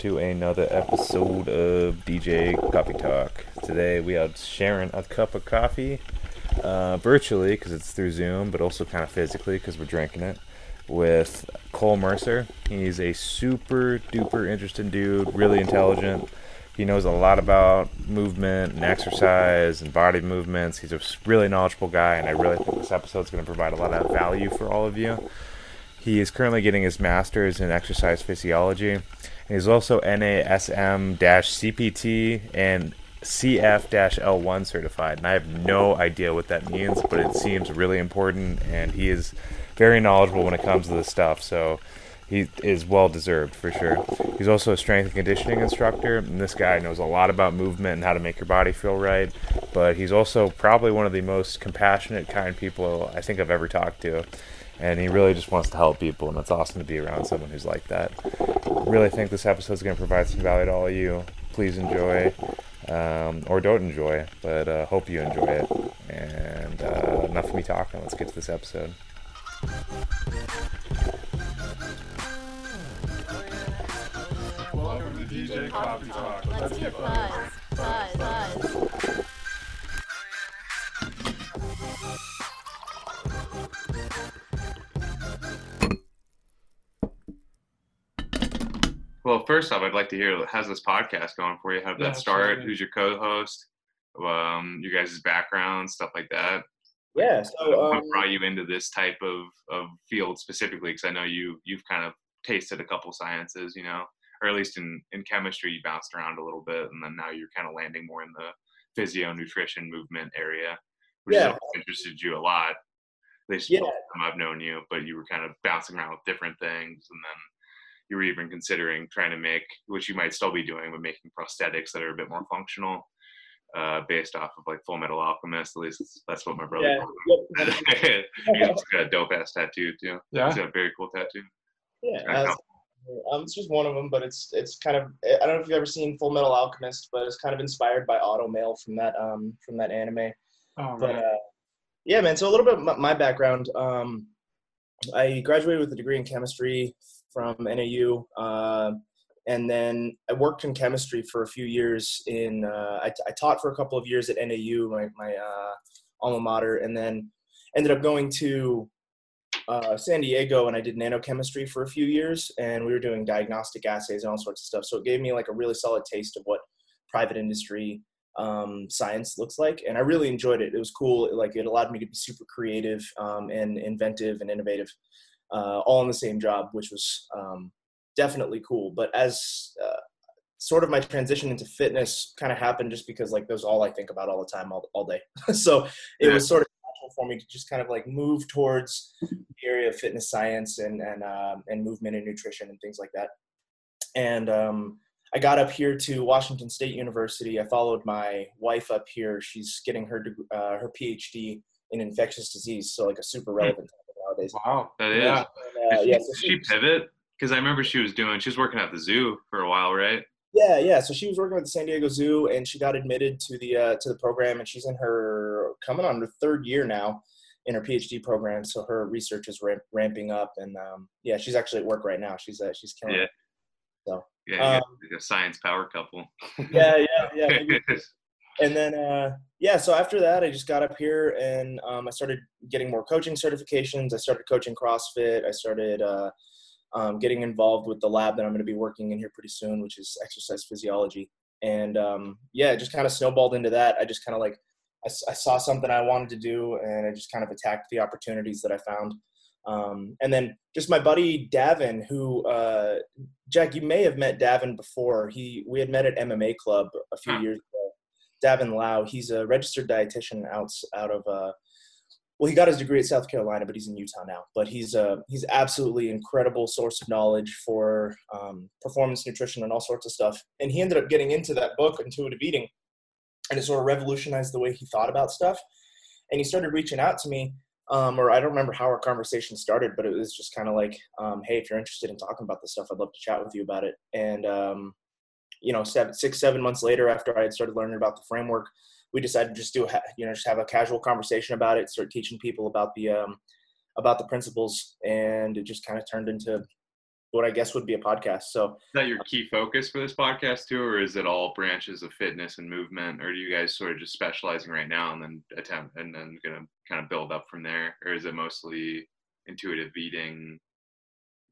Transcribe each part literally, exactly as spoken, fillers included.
To another episode of D J Coffee Talk. today. We had sharing a cup of coffee, uh, virtually, because it's through Zoom, but also kind of physically, because we're drinking it, with Cole Mercer. He's a super duper interesting dude, really intelligent. He knows a lot about movement and exercise and body movements. He's a really knowledgeable guy, and I really think this episode is going to provide a lot of value for all of you. He is currently getting his master's in exercise physiology, and he's also N A S M C P T and C F L one certified. And I have no idea what that means, but it seems really important, and he is very knowledgeable when it comes to this stuff. So he is well-deserved, for sure. He's also a strength and conditioning instructor, and this guy knows a lot about movement and how to make your body feel right, but he's also probably one of the most compassionate, kind people I think I've ever talked to, and he really just wants to help people, and it's awesome to be around someone who's like that. I really think this episode is going to provide some value to all of you. Please enjoy, um, or don't enjoy, but uh, hope you enjoy it, and uh, enough of me talking. Let's get to this episode. Welcome to D J Coffee Talk. Let's get buzzed. Buzz, buzz. Well, first off, I'd like to hear, how's this podcast going for you? How did yeah, that start? Sure. Who's your co-host? Um, your guys' background, stuff like that. Yeah. So um, what brought you into this type of, of field specifically? Because I know you you've kind of tasted a couple sciences, you know, or at least in, in chemistry, you bounced around a little bit, and then now you're kind of landing more in the physio, nutrition, movement area, which yeah. is interested you a lot. At least yeah. I've known you, but you were kind of bouncing around with different things, and then you were even considering trying to make, which you might still be doing, but making prosthetics that are a bit more functional, uh, based off of like Full Metal Alchemist. At least that's what my brother yeah. called it. He's got a dope ass tattoo too. Yeah. He's got a very cool tattoo. Yeah. Um, it's just one of them, but it's it's kind of, I don't know if you've ever seen Full Metal Alchemist, but it's kind of inspired by Auto Mail from that um from that anime. Oh, but, uh, yeah, man. So a little bit of my background. Um, I graduated with a degree in chemistry from N A U, uh, and then I worked in chemistry for a few years. In uh, I, t- I taught for a couple of years at N A U, my my uh, alma mater, and then ended up going to Uh, San Diego, and I did nanochemistry for a few years, and we were doing diagnostic assays and all sorts of stuff. So it gave me like a really solid taste of what private industry um, science looks like, and I really enjoyed it. It was cool. It, like it allowed me to be super creative um, and inventive and innovative, uh, all in the same job, which was um, definitely cool. But as uh, sort of my transition into fitness kind of happened just because like that was all I think about all the time, all all day. So it yeah. was sort of for me to just kind of like move towards the area of fitness science and and um, and movement and nutrition and things like that. And um, I got up here to Washington State University. I followed my wife up here. She's getting her uh, her P H D in infectious disease, so like a super relevant topic nowadays. Wow, that is. Yeah. And, uh, she, yeah so she, did she pivot? Because I remember she was doing. She was working at the zoo for a while, right? Yeah, yeah. So she was working at the San Diego Zoo, and she got admitted to the uh, to the program, and she's in her coming on her third year now in her P H D program. So her research is ramp, ramping up, and um, yeah, she's actually at work right now. She's uh, she's killing yeah. it. So yeah, um, a science power couple. yeah, yeah, yeah. Maybe. And then uh, yeah, so after that, I just got up here, and um, I started getting more coaching certifications. I started coaching CrossFit. I started. Uh, Um, getting involved with the lab that I'm going to be working in here pretty soon, which is exercise physiology. And um, yeah, it just kind of snowballed into that. I just kind of like, I, I saw something I wanted to do, and I just kind of attacked the opportunities that I found. Um, and then just my buddy Davin, who, uh, Jack, you may have met Davin before. He, we had met at M M A Club a few huh. years ago. Davin Lau, he's a registered dietitian out, out of uh Well, he got his degree at South Carolina, but he's in Utah now. But he's a uh, he's absolutely incredible source of knowledge for um, performance nutrition and all sorts of stuff. And he ended up getting into that book, Intuitive Eating, and it sort of revolutionized the way he thought about stuff. And he started reaching out to me, um, or I don't remember how our conversation started, but it was just kind of like, um, hey, if you're interested in talking about this stuff, I'd love to chat with you about it. And um, you know, seven, six, seven months later, after I had started learning about the framework, we decided to just do, you know, just have a casual conversation about it, start teaching people about the, um, about the principles. And it just kind of turned into what I guess would be a podcast. So is that your key focus for this podcast too, or is it all branches of fitness and movement, or do you guys sort of just specializing right now and then attempt and then gonna kind of build up from there, or is it mostly intuitive eating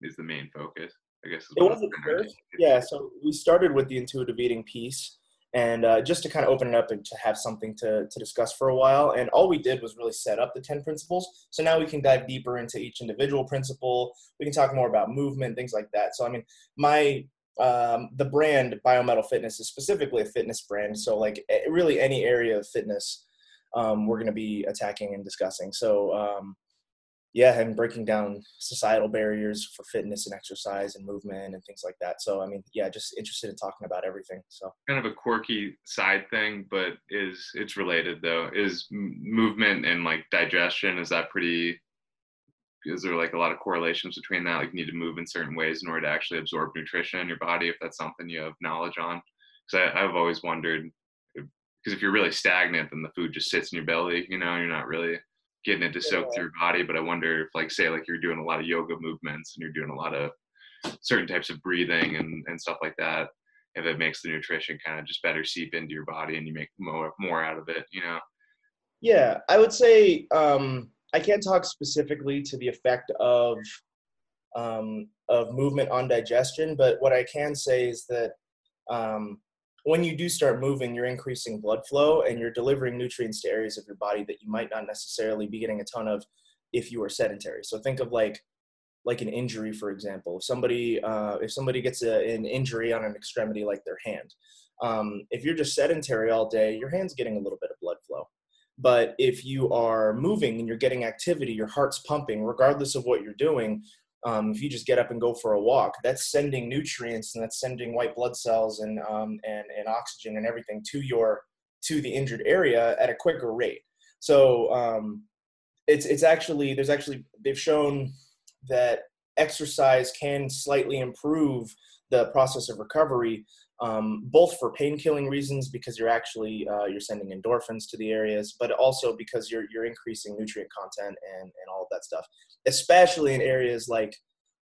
is the main focus? I guess it was at first. Yeah, so we started with the intuitive eating piece, and uh, just to kind of open it up and to have something to, to discuss for a while. And all we did was really set up the ten principles. So now we can dive deeper into each individual principle. We can talk more about movement, things like that. So, I mean, my, um, the brand Biometal Fitness is specifically a fitness brand. So like really any area of fitness um, we're going to be attacking and discussing. So um, yeah, and breaking down societal barriers for fitness and exercise and movement and things like that. So, I mean, yeah, just interested in talking about everything. So kind of a quirky side thing, but is it's related though, is movement and like digestion. Is that pretty, is there like a lot of correlations between that? Like you need to move in certain ways in order to actually absorb nutrition in your body, if that's something you have knowledge on. Cause I, I've always wondered, cause if you're really stagnant, then the food just sits in your belly, you know, you're not really getting it to soak yeah. through your body. But I wonder if like, say like you're doing a lot of yoga movements and you're doing a lot of certain types of breathing and, and stuff like that, if it makes the nutrition kind of just better seep into your body and you make more, more out of it, you know? Yeah, I would say um, I can't talk specifically to the effect of, um, of movement on digestion, but what I can say is that um, when you do start moving, you're increasing blood flow and you're delivering nutrients to areas of your body that you might not necessarily be getting a ton of if you are sedentary. So think of like, like an injury, for example. If somebody, uh, if somebody gets a, an injury on an extremity like their hand, um, if you're just sedentary all day, your hand's getting a little bit of blood flow. But if you are moving and you're getting activity, your heart's pumping, regardless of what you're doing, Um, if you just get up and go for a walk, that's sending nutrients and that's sending white blood cells and, um, and, and oxygen and everything to your, to the injured area at a quicker rate. So, um, it's, it's actually, there's actually, they've shown that exercise can slightly improve the process of recovery, um, both for pain killing reasons, because you're actually, uh, you're sending endorphins to the areas, but also because you're, you're increasing nutrient content and, and all of that stuff, especially in areas like,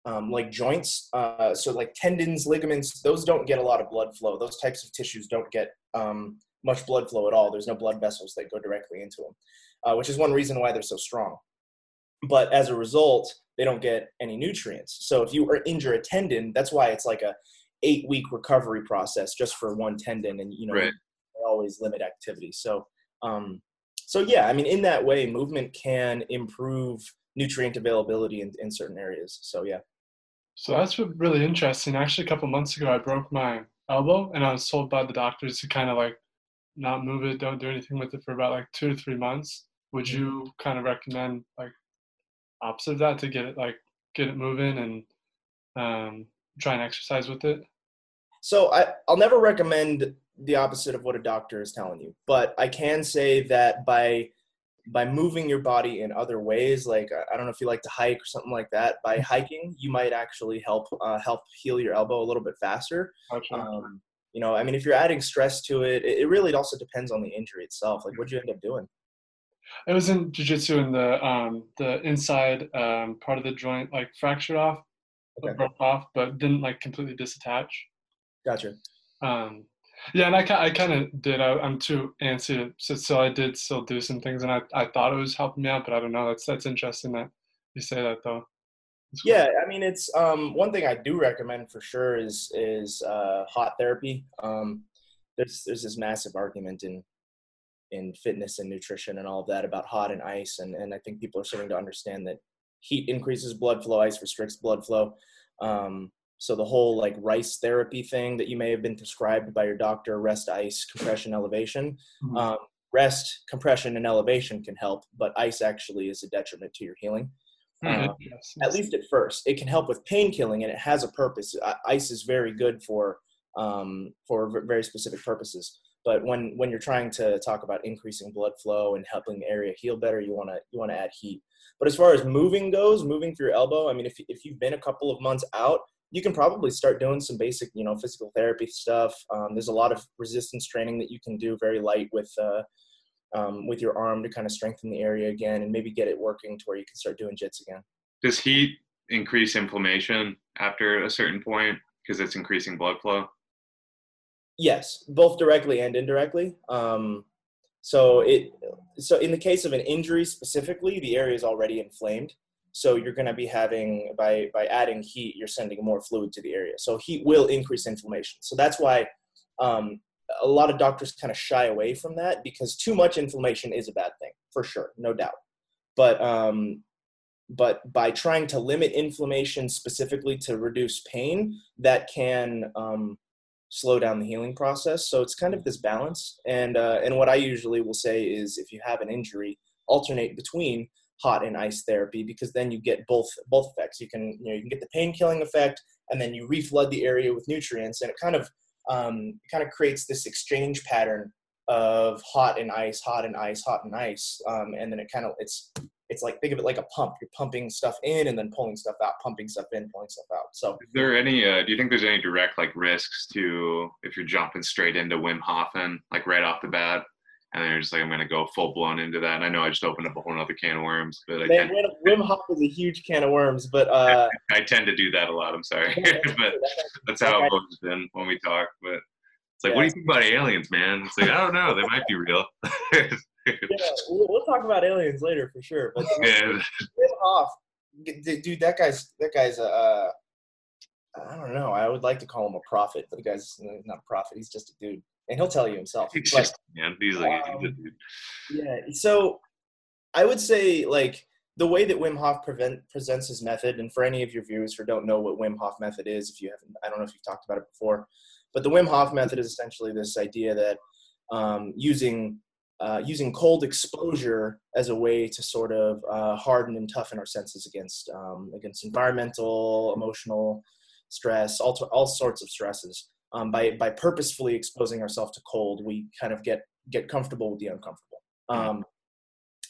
um, like joints. Uh, so like tendons, ligaments, those don't get a lot of blood flow. Those types of tissues don't get, um, much blood flow at all. There's no blood vessels that go directly into them, uh, which is one reason why they're so strong. But as a result, they don't get any nutrients. So if you injure a tendon, that's why it's like a eight week recovery process just for one tendon. And, you know, right. They always limit activity. So, um, so yeah, I mean, in that way, movement can improve nutrient availability in, in certain areas. So, yeah. So that's really interesting. Actually, a couple months ago, I broke my elbow and I was told by the doctors to kind of like not move it, don't do anything with it for about like two to three months. Would mm-hmm. you kind of recommend like opposite of that to get it like get it moving and um try and exercise with it? So I, I'll never recommend the opposite of what a doctor is telling you, but I can say that by by moving your body in other ways, like I don't know if you like to hike or something like that, by hiking you might actually help uh help heal your elbow a little bit faster. Gotcha. Um, you know, I mean, if you're adding stress to it, it, it really also depends on the injury itself. Like what'd you end up doing? It was in jiu-jitsu and the um, the inside um, part of the joint like fractured off, okay. broke off, but didn't like completely disattach. Gotcha. Um, yeah, and I, I kind of did. I, I'm too antsy, to, so, so I did still do some things, and I, I thought it was helping me out, but I don't know. That's that's interesting that you say that though. It's yeah, cool. I mean, it's um, one thing I do recommend for sure is is uh, hot therapy. Um, there's there's this massive argument in. in fitness and nutrition and all of that about hot and ice. And, and I think people are starting to understand that heat increases blood flow, ice restricts blood flow. Um, so the whole like rice therapy thing that you may have been prescribed by your doctor, rest, ice, compression, elevation, mm-hmm. um, rest, compression, and elevation can help, but ice actually is a detriment to your healing. Mm-hmm. Um, yes. At least at first, it can help with pain killing and it has a purpose. Ice is very good for, um, for very specific purposes. But when, when you're trying to talk about increasing blood flow and helping the area heal better, you want to you want to add heat. But as far as moving goes, moving for your elbow, I mean, if if you've been a couple of months out, you can probably start doing some basic, you know, physical therapy stuff. Um, there's a lot of resistance training that you can do very light with uh, um, with your arm to kind of strengthen the area again and maybe get it working to where you can start doing jits again. Does heat increase inflammation after a certain point because it's increasing blood flow? Yes, both directly and indirectly. Um, so it, so in the case of an injury specifically, the area is already inflamed. So you're going to be having, by, by adding heat, you're sending more fluid to the area. So heat will increase inflammation. So that's why um, a lot of doctors kind of shy away from that, because too much inflammation is a bad thing, for sure, no doubt. But, um, but by trying to limit inflammation specifically to reduce pain, that can um, slow down the healing process. So it's kind of this balance. And, uh, and what I usually will say is, if you have an injury, alternate between hot and ice therapy, because then you get both both effects. You can you know you can get the pain killing effect, and then you reflood the area with nutrients, and it kind of um, kind of creates this exchange pattern of hot and ice, hot and ice, hot and ice, um, and then it kind of it's it's like, think of it like a pump. You're pumping stuff in and then pulling stuff out, pumping stuff in, pulling stuff out. So, is there any? Uh, do you think there's any direct like risks to, if you're jumping straight into Wim Hof and like right off the bat? And they're just like, I'm going to go full blown into that. And I know I just opened up a whole other can of worms, but I Man, tend to, Wim Hof is a huge can of worms, but uh, I, I tend to do that a lot. I'm sorry, but that's how it goes then when we talk. But it's like, yeah. What do you think about aliens, man? It's like, I don't know. They might be real. yeah, we'll, we'll talk about aliens later for sure. But uh, yeah. Wim Hof, dude, that guy's that guy's a. Uh, I don't know. I would like to call him a prophet, but the guy's not a prophet. He's just a dude. And he'll tell you himself. He's just, man, he's like, um, he's a dude. Yeah. So I would say, like, the way that Wim Hof prevent, presents his method, and for any of your viewers who don't know what Wim Hof method is, if you haven't, I don't know if you've talked about it before, but the Wim Hof method is essentially this idea that um, using uh, using cold exposure as a way to sort of uh, harden and toughen our senses against um, against environmental, emotional stress, all to, all sorts of stresses. Um, by by purposefully exposing ourselves to cold, we kind of get get comfortable with the uncomfortable. Um,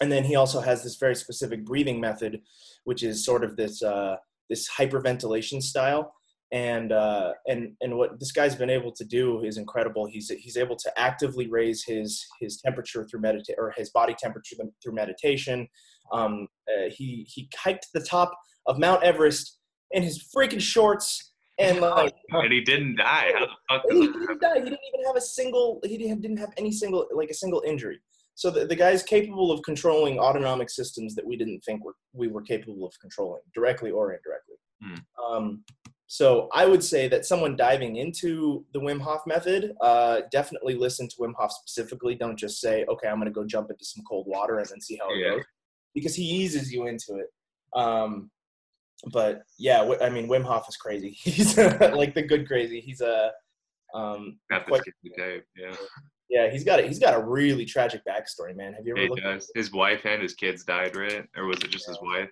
and then he also has this very specific breathing method, which is sort of this uh, this hyperventilation style. And uh, and and what this guy's been able to do is incredible. He's he's able to actively raise his his temperature through medita- or his body temperature through meditation. Um, uh, he he hiked the top of Mount Everest in his freaking shorts. And, like, and he didn't die. How the fuck did he didn't die. He didn't even have a single, he didn't have any single, like a single injury. So the, the guy's capable of controlling autonomic systems that we didn't think were, we were capable of controlling, directly or indirectly. Hmm. Um, so I would say that someone diving into the Wim Hof method, uh, definitely listen to Wim Hof specifically. Don't just say, okay, I'm going to go jump into some cold water and then see how it yeah. goes. Because he eases you into it. Um, But yeah, I mean, Wim Hof is crazy. He's like the good crazy. He's a um. Not quite, day, yeah. Yeah, he's got a, he's got a really tragic backstory, man. Have you ever? He looked does. At his wife and his kids died, right? Or was it just yeah. his wife?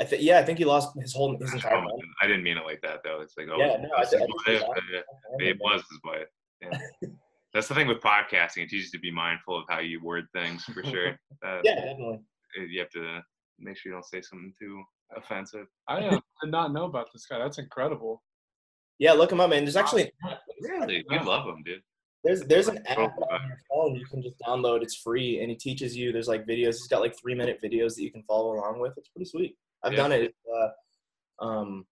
I think yeah, I think he lost his whole his entire. Life. I didn't mean it like that though. It's like oh, yeah, no, I, his I, wife, I it was his wife. Yeah. That's the thing with podcasting. It teaches you to be mindful of how you word things for sure. Uh, yeah, definitely. You have to make sure you don't say something too offensive. I uh, did not know about this guy. That's incredible. Yeah, look him up, man. There's actually really we love him, dude. There's there's an app on your phone you can just download. It's free, and he teaches you. There's like videos. He's got like three minute videos that you can follow along with. It's pretty sweet. I've yeah. done it. Uh, um,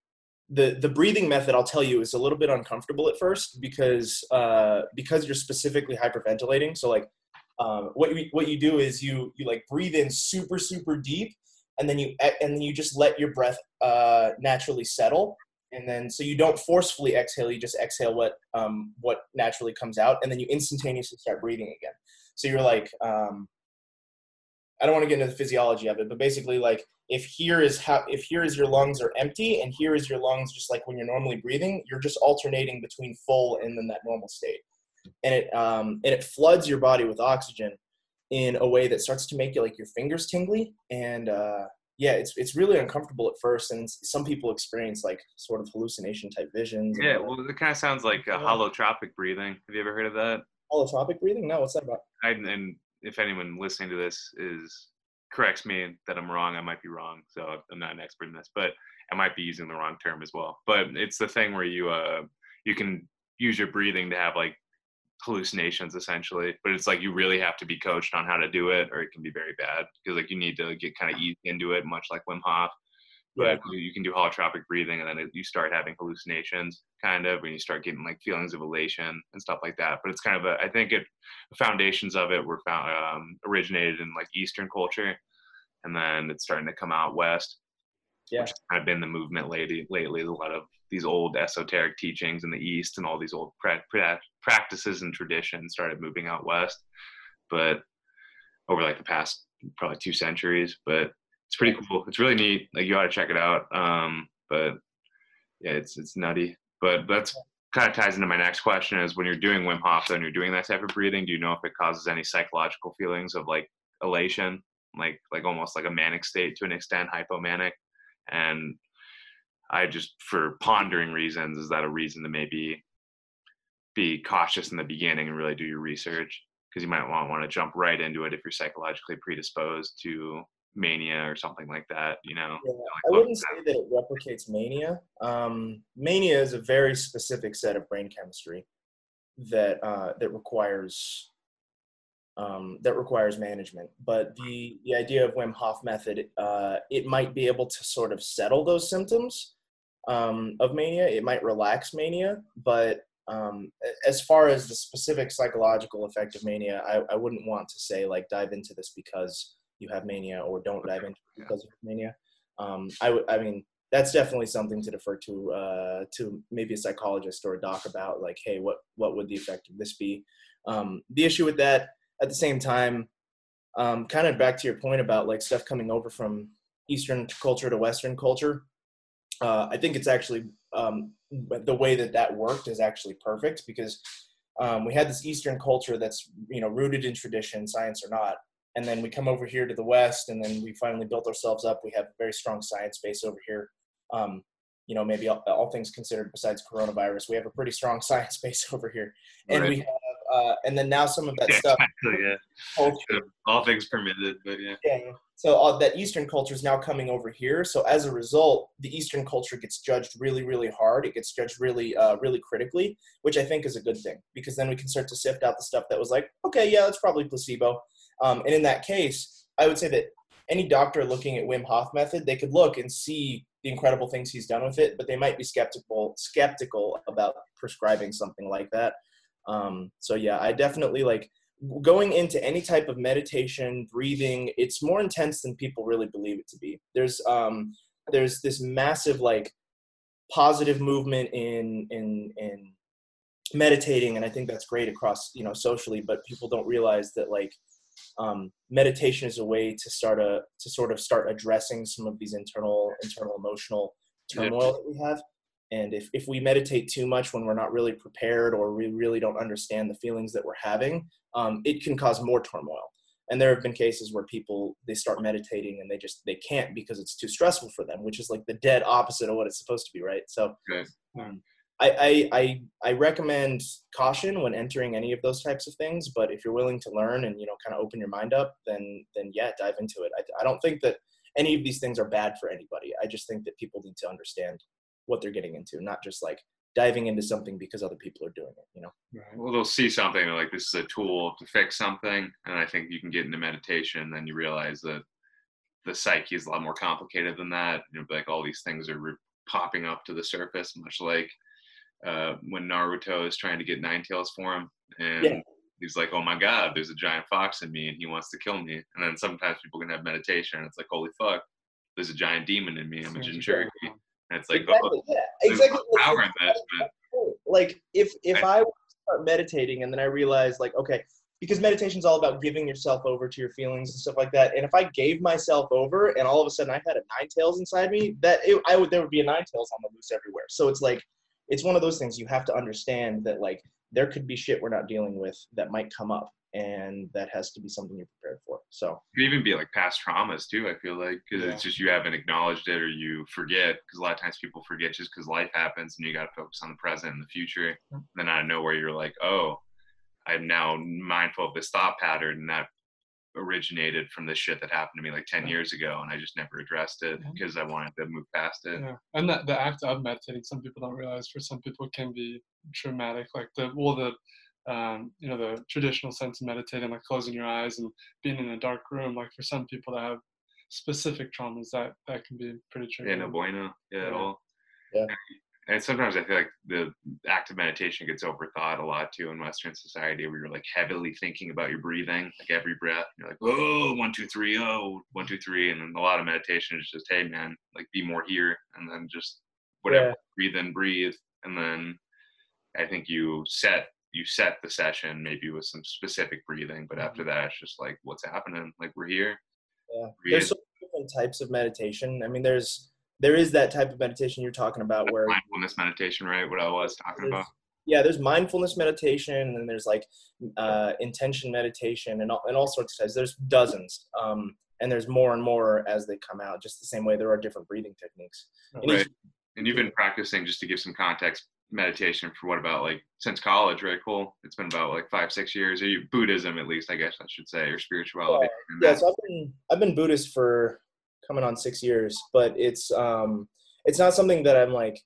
the the breathing method, I'll tell you, is a little bit uncomfortable at first because uh, because you're specifically hyperventilating. So like, um, what you, what you do is you you like breathe in super super deep. And then you and then you just let your breath uh, naturally settle, and then so you don't forcefully exhale. You just exhale what um, what naturally comes out, and then you instantaneously start breathing again. So you're like, um, I don't want to get into the physiology of it, but basically, like if here is how if here is your lungs are empty, and here is your lungs just like when you're normally breathing, you're just alternating between full and then that normal state, and it um, and it floods your body with oxygen in a way that starts to make you like your fingers tingly. And uh, yeah, it's it's really uncomfortable at first. And some people experience like sort of hallucination type visions. Yeah, well, it kind of sounds like uh, holotropic breathing. Have you ever heard of that? Holotropic breathing? No, what's that about? I, and if anyone listening to this is corrects me that I'm wrong, I might be wrong. So I'm not an expert in this, but I might be using the wrong term as well. But it's the thing where you uh, you can use your breathing to have like hallucinations essentially, but it's like you really have to be coached on how to do it, or it can be very bad because like you need to get kind of eased into it, much like Wim Hof. But yeah. you can do holotropic breathing, and then you start having hallucinations, kind of, when you start getting like feelings of elation and stuff like that. But it's kind of a, I think it, the foundations of it were found, um, originated in like Eastern culture, and then it's starting to come out West, yeah. which has kind of been the movement lately. Lately, a lot of these old esoteric teachings in the East and all these old pra- pra- practices and traditions started moving out West, but over like the past probably two centuries, but it's pretty cool. It's really neat. Like, you ought to check it out. Um, but yeah, it's, it's nutty, but that's kind of ties into my next question is, when you're doing Wim Hof and you're doing that type of breathing, do you know if it causes any psychological feelings of like elation, like, like almost like a manic state to an extent, hypomanic? And I just, for pondering reasons, is that a reason to maybe be cautious in the beginning and really do your research? Cause you might want, want to jump right into it if you're psychologically predisposed to mania or something like that, you know? Yeah, like, I wouldn't say that it replicates mania. Um, mania is a very specific set of brain chemistry that uh, that requires um, that requires management. But the, the idea of Wim Hof method, uh, it might be able to sort of settle those symptoms um, of mania. It might relax mania, but um, as far as the specific psychological effect of mania, I, I wouldn't want to say like dive into this because you have mania, or don't dive into it because of mania. Um, I, w- I mean, that's definitely something to defer to uh, to maybe a psychologist or a doc about, like, hey, what, what would the effect of this be? Um, the issue with that, at the same time, um, kind of back to your point about, like, stuff coming over from Eastern culture to Western culture, uh, I think it's actually, um, the way that that worked is actually perfect, because um, we had this Eastern culture that's, you know, rooted in tradition, science or not. And then we come over here to the West, and then we finally built ourselves up. We have a very strong science base over here. Um, you know, maybe all, all things considered, besides coronavirus, we have a pretty strong science base over here. And right. we have, uh, and then now some of that yeah, stuff. Exactly, yeah. Culture, all things permitted, but yeah. yeah. So all that Eastern culture is now coming over here. So as a result, the Eastern culture gets judged really, really hard. It gets judged really, uh, really critically, which I think is a good thing, because then we can start to sift out the stuff that was like, okay, yeah, that's probably placebo. Um, and in that case, I would say that any doctor looking at Wim Hof method, they could look and see the incredible things he's done with it, but they might be skeptical skeptical about prescribing something like that. Um, so yeah, I definitely, like, going into any type of meditation, breathing, it's more intense than people really believe it to be. There's um, there's this massive, like, positive movement in in in meditating, and I think that's great across, you know, socially, but people don't realize that, like, Um, meditation is a way to start a to sort of start addressing some of these internal internal emotional turmoil that we have. And if, if we meditate too much when we're not really prepared, or we really don't understand the feelings that we're having, um, it can cause more turmoil. And there have been cases where people, they start meditating and they just they can't, because it's too stressful for them, which is like the dead opposite of what it's supposed to be, right? So um, I, I I recommend caution when entering any of those types of things, but if you're willing to learn and, you know, kind of open your mind up, then then yeah, dive into it. I, I don't think that any of these things are bad for anybody. I just think that people need to understand what they're getting into, not just like diving into something because other people are doing it, you know? Right. Well, they'll see something like, this is a tool to fix something, and I think you can get into meditation, and then you realize that the psyche is a lot more complicated than that. You know, like, all these things are re- popping up to the surface, much like uh when Naruto is trying to get Ninetales for him, and yeah. he's like, oh my god, there's a giant fox in me and he wants to kill me. And then sometimes people can have meditation and it's like, holy fuck, there's a giant demon in me, I'm a Jinchuriki. And it's like, exactly, oh, yeah. exactly. power in that. Like, if if I, I start meditating and then I realize, like, okay, because meditation is all about giving yourself over to your feelings and stuff like that, and if I gave myself over and all of a sudden I had a Ninetales inside me, that it, I would there would be a Ninetales on the loose everywhere. So it's like, it's one of those things you have to understand that, like, there could be shit we're not dealing with that might come up, and that has to be something you're prepared for. So it could even be like past traumas too, I feel like, because yeah. it's just you haven't acknowledged it, or you forget, because a lot of times people forget just because life happens and you got to focus on the present and the future. Mm-hmm. And then out of nowhere you're like, oh, I'm now mindful of this thought pattern, and that originated from this shit that happened to me like ten yeah. years ago, and I just never addressed it because yeah. I wanted to move past it. Yeah. And the, the act of meditating, some people don't realize, for some people can be traumatic. Like the well, the um, you know, the traditional sense of meditating, like closing your eyes and being in a dark room. Like for some people that have specific traumas, that, that can be pretty tricky. Yeah, no bueno. Yeah, yeah. At all. Yeah. And sometimes I feel like the act of meditation gets overthought a lot too in Western society, where you're like heavily thinking about your breathing, like every breath. You're like, oh, one, two, three, oh, one, two, three. And then a lot of meditation is just, hey man, like be more here, and then just whatever, yeah. breathe in, breathe. And then I think you set, you set the session maybe with some specific breathing, but after that, it's just like, what's happening? Like we're here. Yeah. Breathe. There's so many different types of meditation. I mean, there's, There is that type of meditation you're talking about, where mindfulness meditation, right? What I was talking about. Yeah, there's mindfulness meditation, and then there's like uh, intention meditation, and all, and all sorts of types. There's dozens, um, and there's more and more as they come out. Just the same way there are different breathing techniques. And right. And you've been practicing, just to give some context, meditation for what about like since college, right? Cool. It's been about like five, six years. Or you Buddhism, at least I guess I should say, or spirituality. Yeah, yeah, so I've been I've been Buddhist for coming on six years, but it's um, it's not something that I'm like,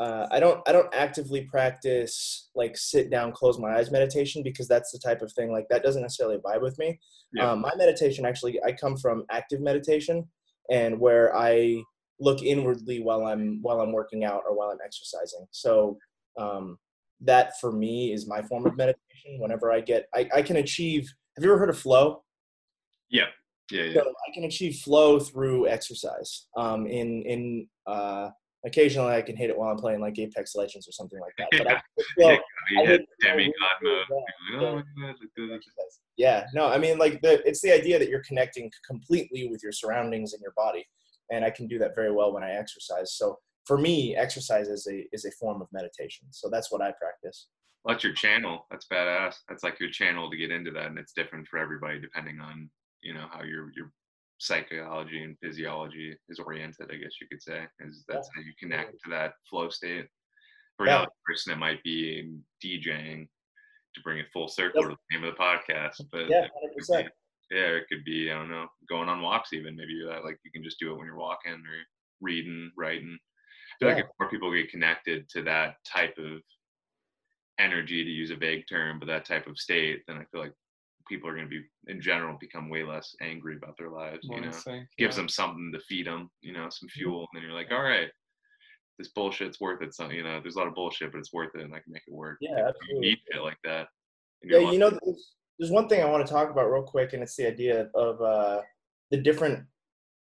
uh, I don't I don't actively practice like sit down, close my eyes meditation, because that's the type of thing like that doesn't necessarily vibe with me. Yeah. Um, my meditation actually, I come from active meditation, and where I look inwardly while I'm while I'm working out or while I'm exercising. So um, that for me is my form of meditation. Whenever I get, I, I can achieve. Have you ever heard of flow? Yeah. Yeah, yeah. So I can achieve flow through exercise. Um, in in uh, occasionally I can hit it while I'm playing like Apex Legends or something like that. But yeah. I, well, yeah, I hit, really well. oh, yeah, no, I mean like the it's the idea that you're connecting completely with your surroundings and your body, and I can do that very well when I exercise. So for me, exercise is a is a form of meditation. So that's what I practice. Well, that's your channel. That's badass. That's like your channel to get into that, and it's different for everybody depending on, you know, how your your psychology and physiology is oriented, I guess you could say, is that's yeah. how you connect to that flow state. For yeah. another person, it might be DJing, to bring it full circle that's, to the name of the podcast. But yeah, one hundred percent. It be, yeah, it could be, I don't know, going on walks even. Maybe you're that, like you can just do it when you're walking or reading, writing. I feel yeah. like if more people get connected to that type of energy, to use a vague term, but that type of state, then I feel like people are going to be, in general, become way less angry about their lives, you know, yeah. gives them something to feed them, you know, some fuel. And then you're like, all right, this bullshit's worth it. So, you know, there's a lot of bullshit, but it's worth it, and I can make it work. Yeah, absolutely. You need shit like that. Yeah, you know, there's, there's one thing I want to talk about real quick, and it's the idea of uh, the different,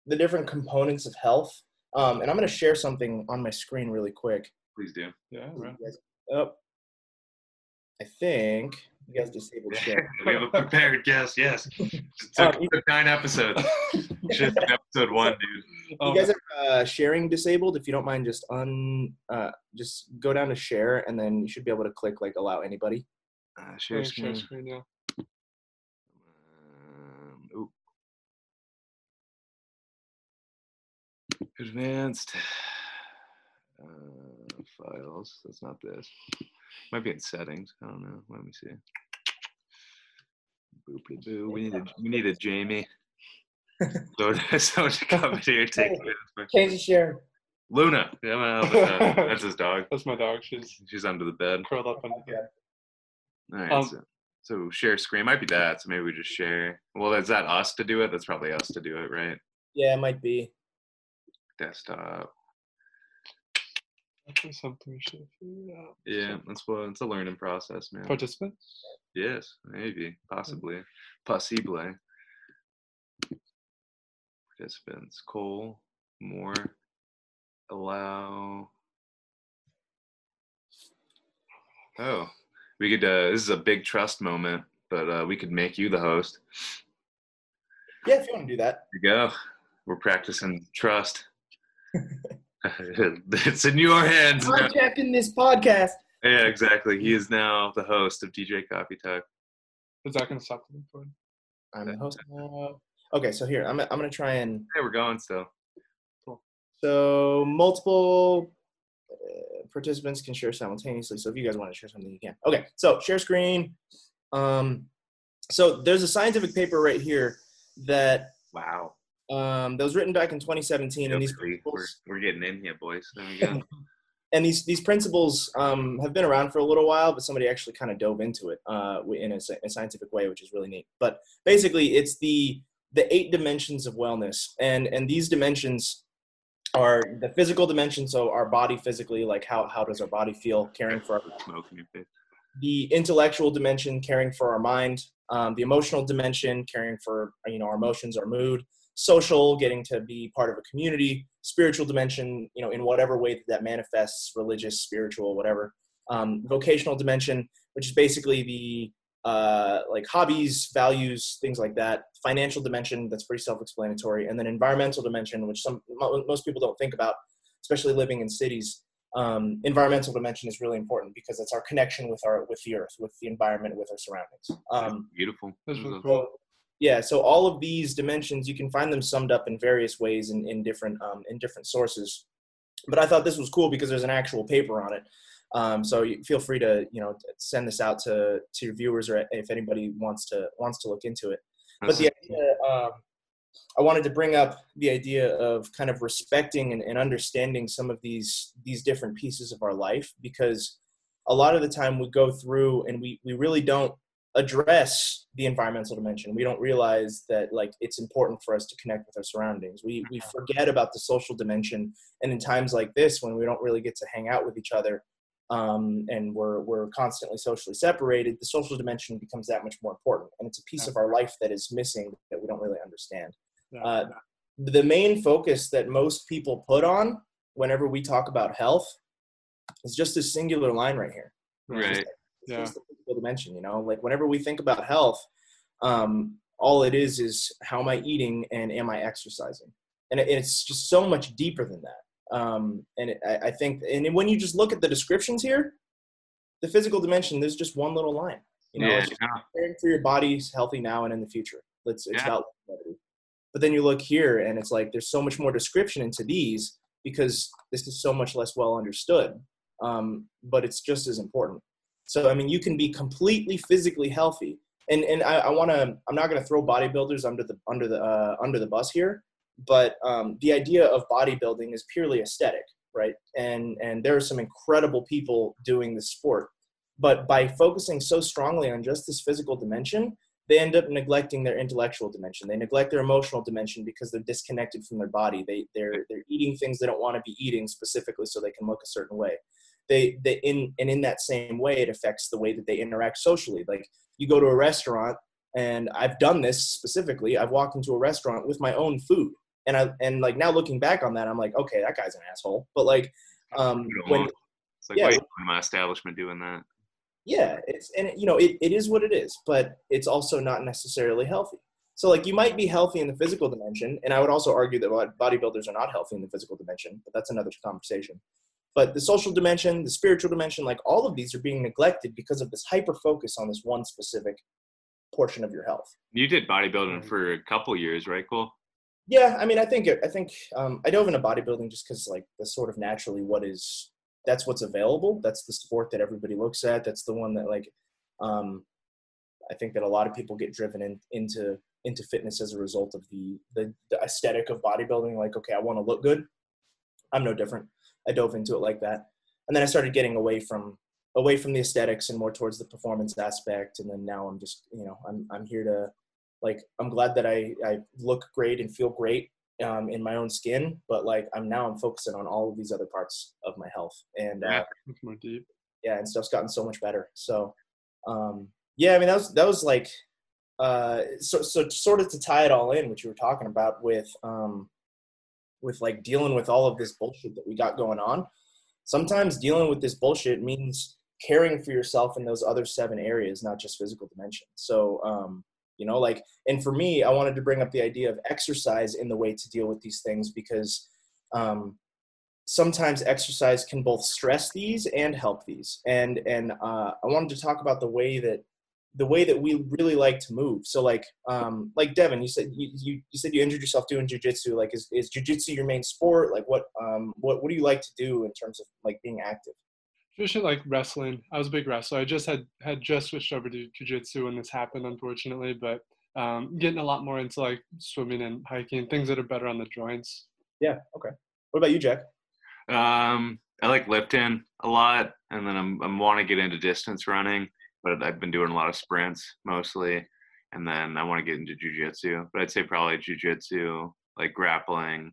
the different components of health. Um, and I'm going to share something on my screen really quick. Please do. Yeah. Right. Oh, I think... You guys disabled share. We have a prepared guest, yes. It took, um, it took nine episodes. Just episode one, dude. Oh. You guys are uh, sharing disabled. If you don't mind, just un, uh, just go down to share, and then you should be able to click like allow anybody. Uh, share screen. Share screen, yeah. Um, oop. Advanced uh, files. That's not this. Might be in settings. I don't know. Let me see. Boopity boo. We need a we need a Jamie. so so to come here, take it. Change the share. Luna. Yeah, man, that's, that's his dog. That's my dog. She's she's under the bed. Curled up under the bed. All right. Um, so, so share screen might be that. So maybe we just share. Well, is that us to do it? That's probably us to do it, right? Yeah, it might be. Desktop. That's something we should figure out. Yeah, that's what it's a learning process, man. Participants? Yes, maybe, possibly, possibly. Participants. Cole, more, allow. Oh, we could. Uh, this is a big trust moment, but uh, we could make you the host. Yeah, if you want to do that. There you go. We're practicing trust. It's in your hands. I'm checking this podcast. Yeah, exactly. He is now the host of D J Coffee Talk. Is that going to suck? I'm the host. Okay, so here, I'm, I'm going to try and... Hey, we're going still. Cool. So multiple uh, participants can share simultaneously. So if you guys want to share something, you can. Okay, so share screen. Um, so there's a scientific paper right here that... Wow. Um, that was written back in twenty seventeen, and these we're, we're getting in here, boys. There we go. And these these principles um, have been around for a little while, but somebody actually kind of dove into it uh, in a, a scientific way, which is really neat. But basically, it's the the eight dimensions of wellness. And, and these dimensions are the physical dimension. So our body physically, like how, how does our body feel caring for our, the intellectual dimension, caring for our mind, um, the emotional dimension, caring for, you know, our emotions, our mood, social, getting to be part of a community, spiritual dimension, you know, in whatever way that, that manifests, religious, spiritual, whatever, um, vocational dimension, which is basically the, Uh, like hobbies, values, things like that. Financial dimension, that's pretty self-explanatory. And then environmental dimension, which some most people don't think about, especially living in cities. Um, environmental dimension is really important because it's our connection with our with the earth, with the environment, with our surroundings. Um, Beautiful. So, yeah. So all of these dimensions, you can find them summed up in various ways in, in different um, in different sources. But I thought this was cool because there's an actual paper on it. Um, so you feel free to, you know, send this out to, to your viewers, or if anybody wants to, wants to look into it. But the idea, um, I wanted to bring up the idea of kind of respecting and, and understanding some of these, these different pieces of our life, because a lot of the time we go through and we, we really don't address the environmental dimension. We don't realize that, like, it's important for us to connect with our surroundings. We, we forget about the social dimension. And in times like this, when we don't really get to hang out with each other, um, and we're, we're constantly socially separated, the social dimension becomes that much more important. And it's a piece yeah. of our life that is missing that we don't really understand. Yeah. Uh, the main focus that most people put on whenever we talk about health is just this singular line right here. Right. It's just, it's yeah. just the physical dimension, you know, like whenever we think about health, um, all it is, is how am I eating and am I exercising? And it, it's just so much deeper than that. Um, and it, I, I think, and when you just look at the descriptions here, the physical dimension, there's just one little line, you know, yeah, it's just yeah. caring for your body's healthy now and in the future. It's, it's yeah. about longevity. But then you look here and it's like, there's so much more description into these because this is so much less well understood. Um, but it's just as important. So, I mean, you can be completely physically healthy, and, and I, I want to, I'm not going to throw bodybuilders under the, under the, uh, under the bus here. But um, the idea of bodybuilding is purely aesthetic, right? And and there are some incredible people doing this sport. But by focusing so strongly on just this physical dimension, they end up neglecting their intellectual dimension. They neglect their emotional dimension because they're disconnected from their body. They, they're, they're eating things they don't want to be eating specifically so they can look a certain way. They, they in and in that same way, it affects the way that they interact socially. Like you go to a restaurant, and I've done this specifically. I've walked into a restaurant with my own food. And I, and like now looking back on that, I'm like, okay, that guy's an asshole. But like, um, when, it's like, yeah, why is my establishment doing that? Yeah. It's, and it, you know, it, it is what it is, but it's also not necessarily healthy. So like you might be healthy in the physical dimension. And I would also argue that bodybuilders are not healthy in the physical dimension, but that's another conversation. But the social dimension, the spiritual dimension, like all of these are being neglected because of this hyper-focus on this one specific portion of your health. You did bodybuilding mm-hmm. for a couple years, right, Cole? Yeah, I mean, I think I think um, I dove into bodybuilding just because, like, that's sort of naturally what is that's what's available. That's the sport that everybody looks at. That's the one that, like, um, I think that a lot of people get driven in, into into fitness as a result of the, the the aesthetic of bodybuilding. Like, okay, I want to look good. I'm no different. I dove into it like that, and then I started getting away from away from the aesthetics and more towards the performance aspect. And then now I'm just, you know, I'm I'm here to. Like, I'm glad that I, I look great and feel great um, in my own skin, but like I'm now I'm focusing on all of these other parts of my health, and uh, yeah, yeah, and stuff's gotten so much better. So um, yeah, I mean that was that was like uh, so so sort of to tie it all in, what you were talking about with um, with like dealing with all of this bullshit that we got going on. Sometimes dealing with this bullshit means caring for yourself in those other seven areas, not just physical dimension. So. Um, You know, like, and for me, I wanted to bring up the idea of exercise in the way to deal with these things, because um, sometimes exercise can both stress these and help these. And, and uh, I wanted to talk about the way that, the way that we really like to move. So like, um, like Devin, you said, you, you, you said you injured yourself doing jujitsu. Like, is, is jujitsu your main sport? Like what, um, what, what do you like to do in terms of like being active? Traditionally, like wrestling. I was a big wrestler. I just had, had just switched over to jiu-jitsu when this happened, unfortunately, but um, getting a lot more into like swimming and hiking, things that are better on the joints. Yeah. Okay. What about you, Jack? Um, I like lifting a lot, and then I'm, I want to get into distance running, but I've been doing a lot of sprints mostly. And then I want to get into jiu-jitsu, but I'd say probably jiu-jitsu, like grappling,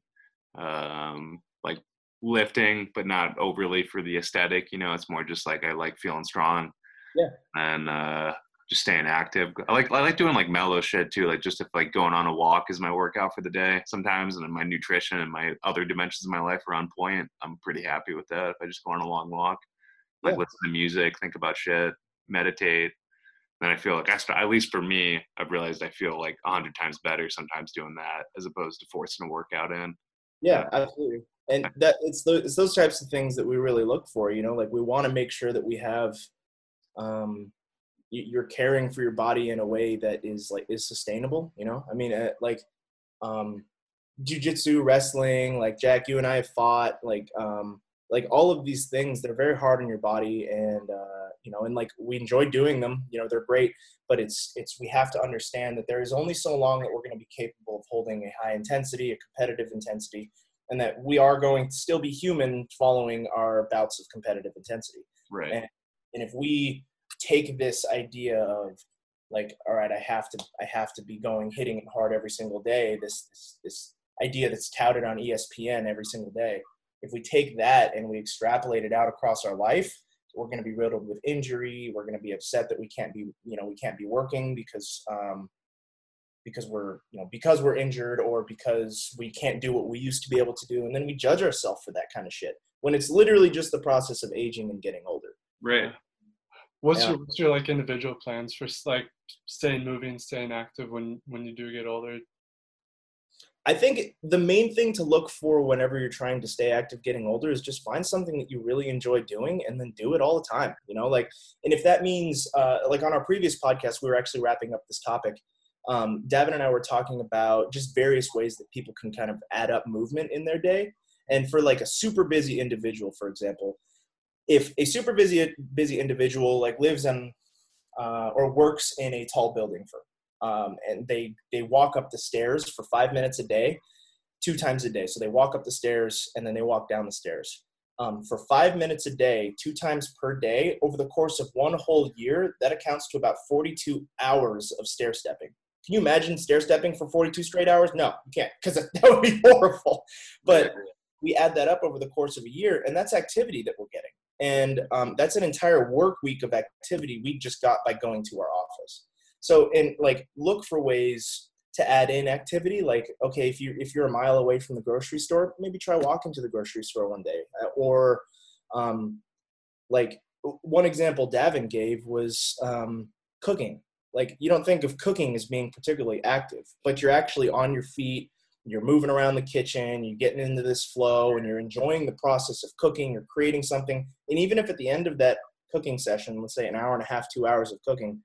um, like lifting, but not overly for the aesthetic. You know, it's more just like I like feeling strong. Yeah. And uh, just staying active. I like I like doing like mellow shit too. Like just if like going on a walk is my workout for the day sometimes, and then my nutrition and my other dimensions of my life are on point. I'm pretty happy with that. If I just go on a long walk, like yeah. listen to music, think about shit, meditate. And I feel like, I st- at least for me, I've realized I feel like a hundred times better sometimes doing that as opposed to forcing a workout in. Yeah, absolutely. And that it's, the, it's those types of things that we really look for, you know, like we want to make sure that we have, um, you're caring for your body in a way that is like, is sustainable, you know? I mean, uh, like, um, jiu-jitsu, wrestling, like Jack, you and I have fought, like, um, like all of these things, they're very hard on your body. And, uh, you know, and like we enjoy doing them, you know, they're great, but it's, it's, we have to understand that there is only so long that we're going to be capable of holding a high intensity, a competitive intensity, and that we are going to still be human following our bouts of competitive intensity. Right. And, and if we take this idea of like, all right, I have to, I have to be going, hitting it hard every single day. This, this, this idea that's touted on E S P N every single day. If we take that and we extrapolate it out across our life, we're going to be riddled with injury. We're going to be upset that we can't be, you know, we can't be working because, um, because we're, you know, because we're injured or because we can't do what we used to be able to do. And then we judge ourselves for that kind of shit when it's literally just the process of aging and getting older. Right. What's yeah. your, what's your like individual plans for like staying moving, staying active when, when you do get older? I think the main thing to look for whenever you're trying to stay active getting older is just find something that you really enjoy doing and then do it all the time, you know, like, and if that means, uh, like on our previous podcast, we were actually wrapping up this topic. Um, Davin and I were talking about just various ways that people can kind of add up movement in their day. And for like a super busy individual, for example, if a super busy, busy individual like lives in, uh, or works in a tall building for Um, and they, they walk up the stairs for five minutes a day, two times a day. So they walk up the stairs and then they walk down the stairs um, for five minutes a day, two times per day over the course of one whole year. That accounts to about forty-two hours of stair stepping. Can you imagine stair stepping for forty-two straight hours? No, you can't, because that would be horrible. But we add that up over the course of a year, and that's activity that we're getting. And um, that's an entire work week of activity we just got by going to our office. So, and like, look for ways to add in activity. Like, okay, if you, if you're a mile away from the grocery store, maybe try walking to the grocery store one day. Or um, like one example Davin gave was um, cooking. Like, you don't think of cooking as being particularly active, but you're actually on your feet, you're moving around the kitchen, you're getting into this flow and you're enjoying the process of cooking, you're creating something. And even if at the end of that cooking session, let's say an hour and a half, two hours of cooking,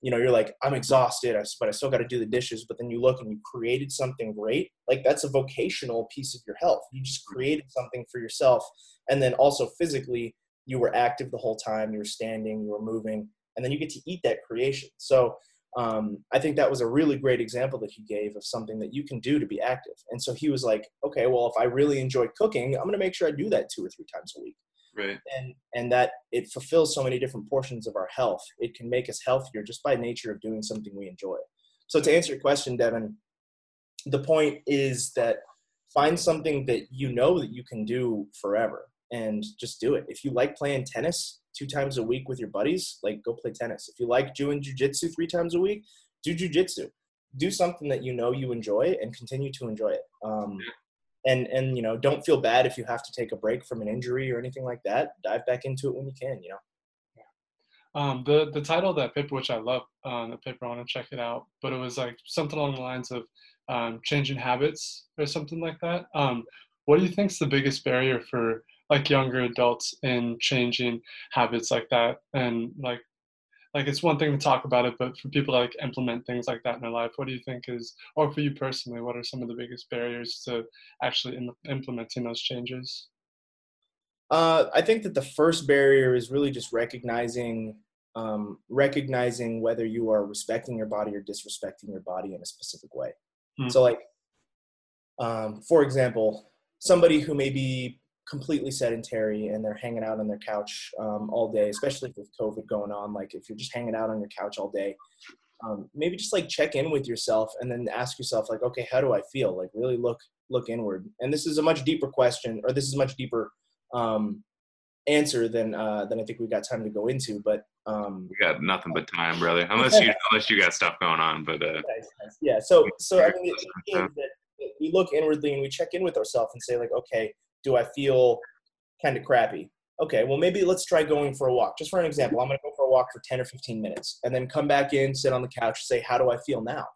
you know, you're like, I'm exhausted, but I still got to do the dishes. But then you look and you created something great. Like, that's a vocational piece of your health. You just created something for yourself. And then also physically, you were active the whole time. You were standing, you were moving, and then you get to eat that creation. So um, I think that was a really great example that he gave of something that you can do to be active. And so he was like, okay, well, if I really enjoy cooking, I'm going to make sure I do that two or three times a week. Right. And and that it fulfills so many different portions of our health. It can make us healthier just by nature of doing something we enjoy. So to answer your question, Davin, the point is that find something that you know that you can do forever and just do it. If you like playing tennis two times a week with your buddies, like go play tennis. If you like doing jiu-jitsu three times a week, do jiu-jitsu. Do something that you know you enjoy and continue to enjoy it. Um, yeah. And, and, you know, don't feel bad if you have to take a break from an injury or anything like that. Dive back into it when you can, you know? Yeah. Um, the, the title of that paper, which I love, um, the paper, I want to check it out, but it was like something along the lines of um, changing habits or something like that. Um, what do you think is the biggest barrier for like younger adults in changing habits like that? And like, like it's one thing to talk about it, but for people to like implement things like that in their life, what do you think is, or for you personally, what are some of the biggest barriers to actually in, implementing those changes? Uh, I think that the first barrier is really just recognizing, um, recognizing whether you are respecting your body or disrespecting your body in a specific way. Hmm. So like, um, for example, somebody who may be completely sedentary and they're hanging out on their couch um, all day, especially with COVID going on. Like if you're just hanging out on your couch all day, um, maybe just like check in with yourself and then ask yourself like, okay, how do I feel? Like really look, look inward. And this is a much deeper question, or this is a much deeper um, answer than, uh, than I think we got time to go into, but um, we got nothing but time, brother, unless you, unless you got stuff going on, but uh, nice, nice. Yeah. So, so I mean, the thing is that we look inwardly and we check in with ourselves and say like, okay, do I feel kind of crappy? Okay, well, maybe let's try going for a walk. Just for an example, I'm going to go for a walk for ten or fifteen minutes and then come back in, sit on the couch, say, how do I feel now?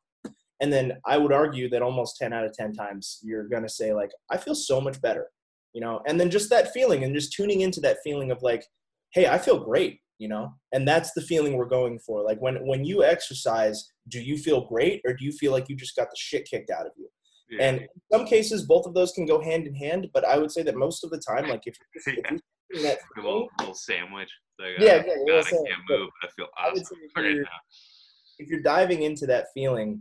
And then I would argue that almost ten out of ten times you're going to say like, I feel so much better, you know, and then just that feeling and just tuning into that feeling of like, hey, I feel great, you know, and that's the feeling we're going for. Like when, when you exercise, do you feel great or do you feel like you just got the shit kicked out of you? Yeah. And in some cases, both of those can go hand in hand, but I would say that most of the time, like if, if yeah. That a little, little sandwich. Like, yeah, yeah, God, I can't move, but I feel awesome I right now. If you're diving into that feeling,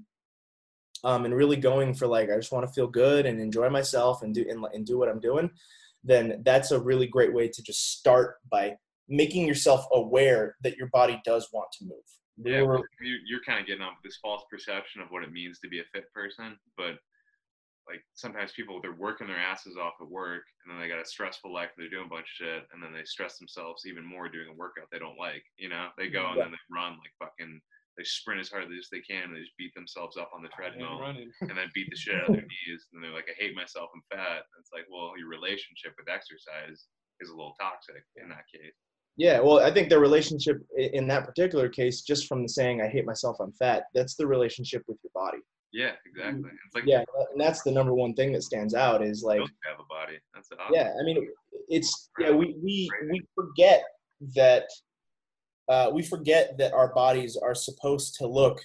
um, and really going for like, I just want to feel good and enjoy myself and do and, and do what I'm doing, then that's a really great way to just start by making yourself aware that your body does want to move. Yeah, We're, you're kind of getting on with this false perception of what it means to be a fit person, but. Like sometimes people, they're working their asses off at work and then they got a stressful life. They're doing a bunch of shit and then they stress themselves even more doing a workout they don't like, you know, they go and yeah. then they run like fucking, they sprint as hard as they can. And they just beat themselves up on the treadmill and then beat the shit out of their knees. And they're like, I hate myself. I'm fat. And it's like, well, your relationship with exercise is a little toxic in that case. Yeah. Well, I think their relationship in that particular case, just from the saying, I hate myself, I'm fat. That's the relationship with your body. Yeah, exactly. It's like yeah, and that's the number one thing that stands out is like have a body. That's awesome. Yeah, I mean, it's yeah we we we forget that uh, we forget that our bodies are supposed to look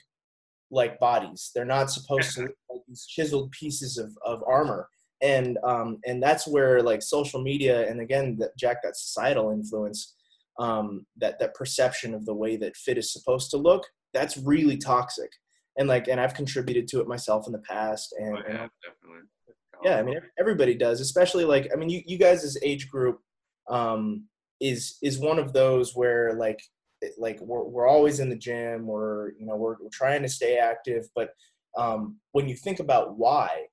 like bodies. They're not supposed to look like these chiseled pieces of of armor. And um and that's where like social media and again that Jack that societal influence um that that perception of the way that fit is supposed to look, that's really toxic. And like, and I've contributed to it myself in the past. And, oh, yeah, and definitely. yeah, I mean, everybody does, especially like, I mean, you, you guys' age group um, is, is one of those where like, like we're, we're always in the gym or, you know, we're, we're trying to stay active, but um, when you think about why,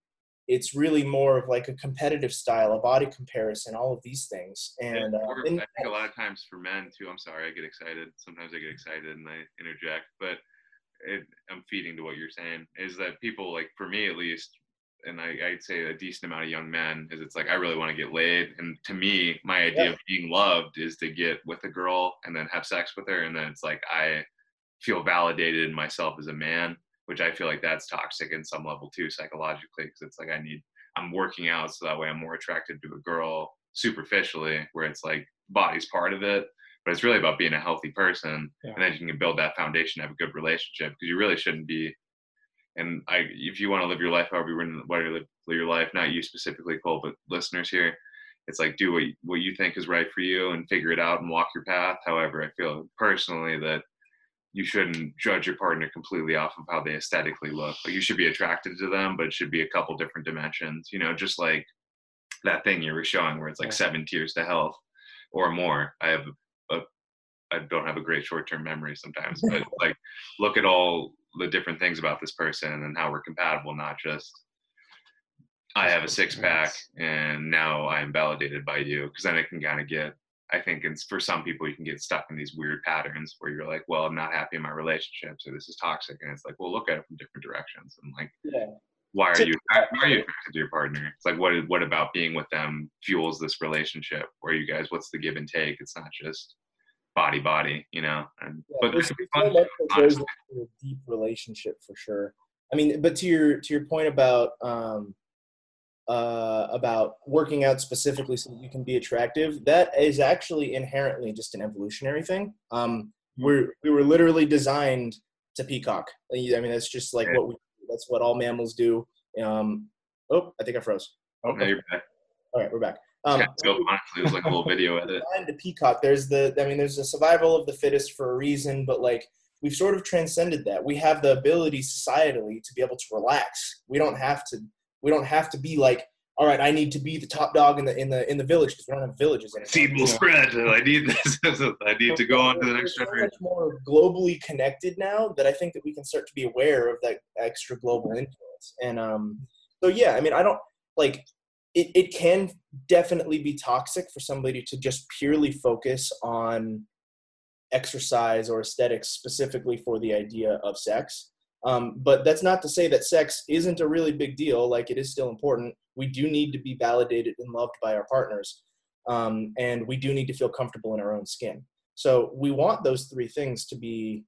it's really more of like a competitive style, a body comparison, all of these things. And, uh, and I think a lot of times for men too, I'm sorry, I get excited. Sometimes I get excited and I interject, but It, I'm feeding to what you're saying is that people like for me at least and I, I'd say a decent amount of young men is it's like I really want to get laid and to me my idea yeah. of being loved is to get with a girl and then have sex with her and then it's like I feel validated in myself as a man, which I feel like that's toxic in some level too psychologically because it's like I need I'm working out so that way I'm more attracted to a girl superficially where it's like body's part of it. But it's really about being a healthy person yeah. and then you can build that foundation, have a good relationship because you really shouldn't be. And I, if you want to live your life, however you want to live your life, not you specifically, Cole, but listeners here, it's like, do what, what you think is right for you and figure it out and walk your path. However, I feel personally that you shouldn't judge your partner completely off of how they aesthetically look, but you should be attracted to them, but it should be a couple different dimensions, you know, just like that thing you were showing where it's like yeah. seven tiers to health or more. I have I don't have a great short-term memory sometimes, but like, look at all the different things about this person and how we're compatible, not just, I have a six pack and now I'm validated by you. Cause then it can kind of get, I think it's for some people, you can get stuck in these weird patterns where you're like, well, I'm not happy in my relationship. So this is toxic. And it's like, well, look at it from different directions. And like, yeah. why are you, why are you attracted to your partner? It's like, what, what about being with them fuels this relationship? Where you guys, what's the give and take? It's not just body body you know and, yeah, but there's, fun, like there's a deep relationship for sure. I mean, but to your to your point about um uh about working out specifically so that you can be attractive, that is actually inherently just an evolutionary thing. um we're we were literally designed to peacock. I mean, that's just like yeah. what we that's what all mammals do. um oh I think I froze. Oh, okay. No, you're back. All right, we're back. Um, so honestly, it was like a little video edit. The peacock. There's the. I mean, there's the survival of the fittest for a reason, but like we've sort of transcended that. We have the ability societally to be able to relax. We don't have to. We don't have to be like all right, I need to be the top dog in the in the in the village because we don't have villages anymore. Feeble spread. I need this. I need to go on to the next generation. So much more globally connected now that I think that we can start to be aware of that extra global influence. And um, so yeah, I mean, I don't like it. It can definitely be toxic for somebody to just purely focus on exercise or aesthetics specifically for the idea of sex. Um, but that's not to say that sex isn't a really big deal. Like, it is still important. We do need to be validated and loved by our partners. Um, and we do need to feel comfortable in our own skin. So we want those three things to be,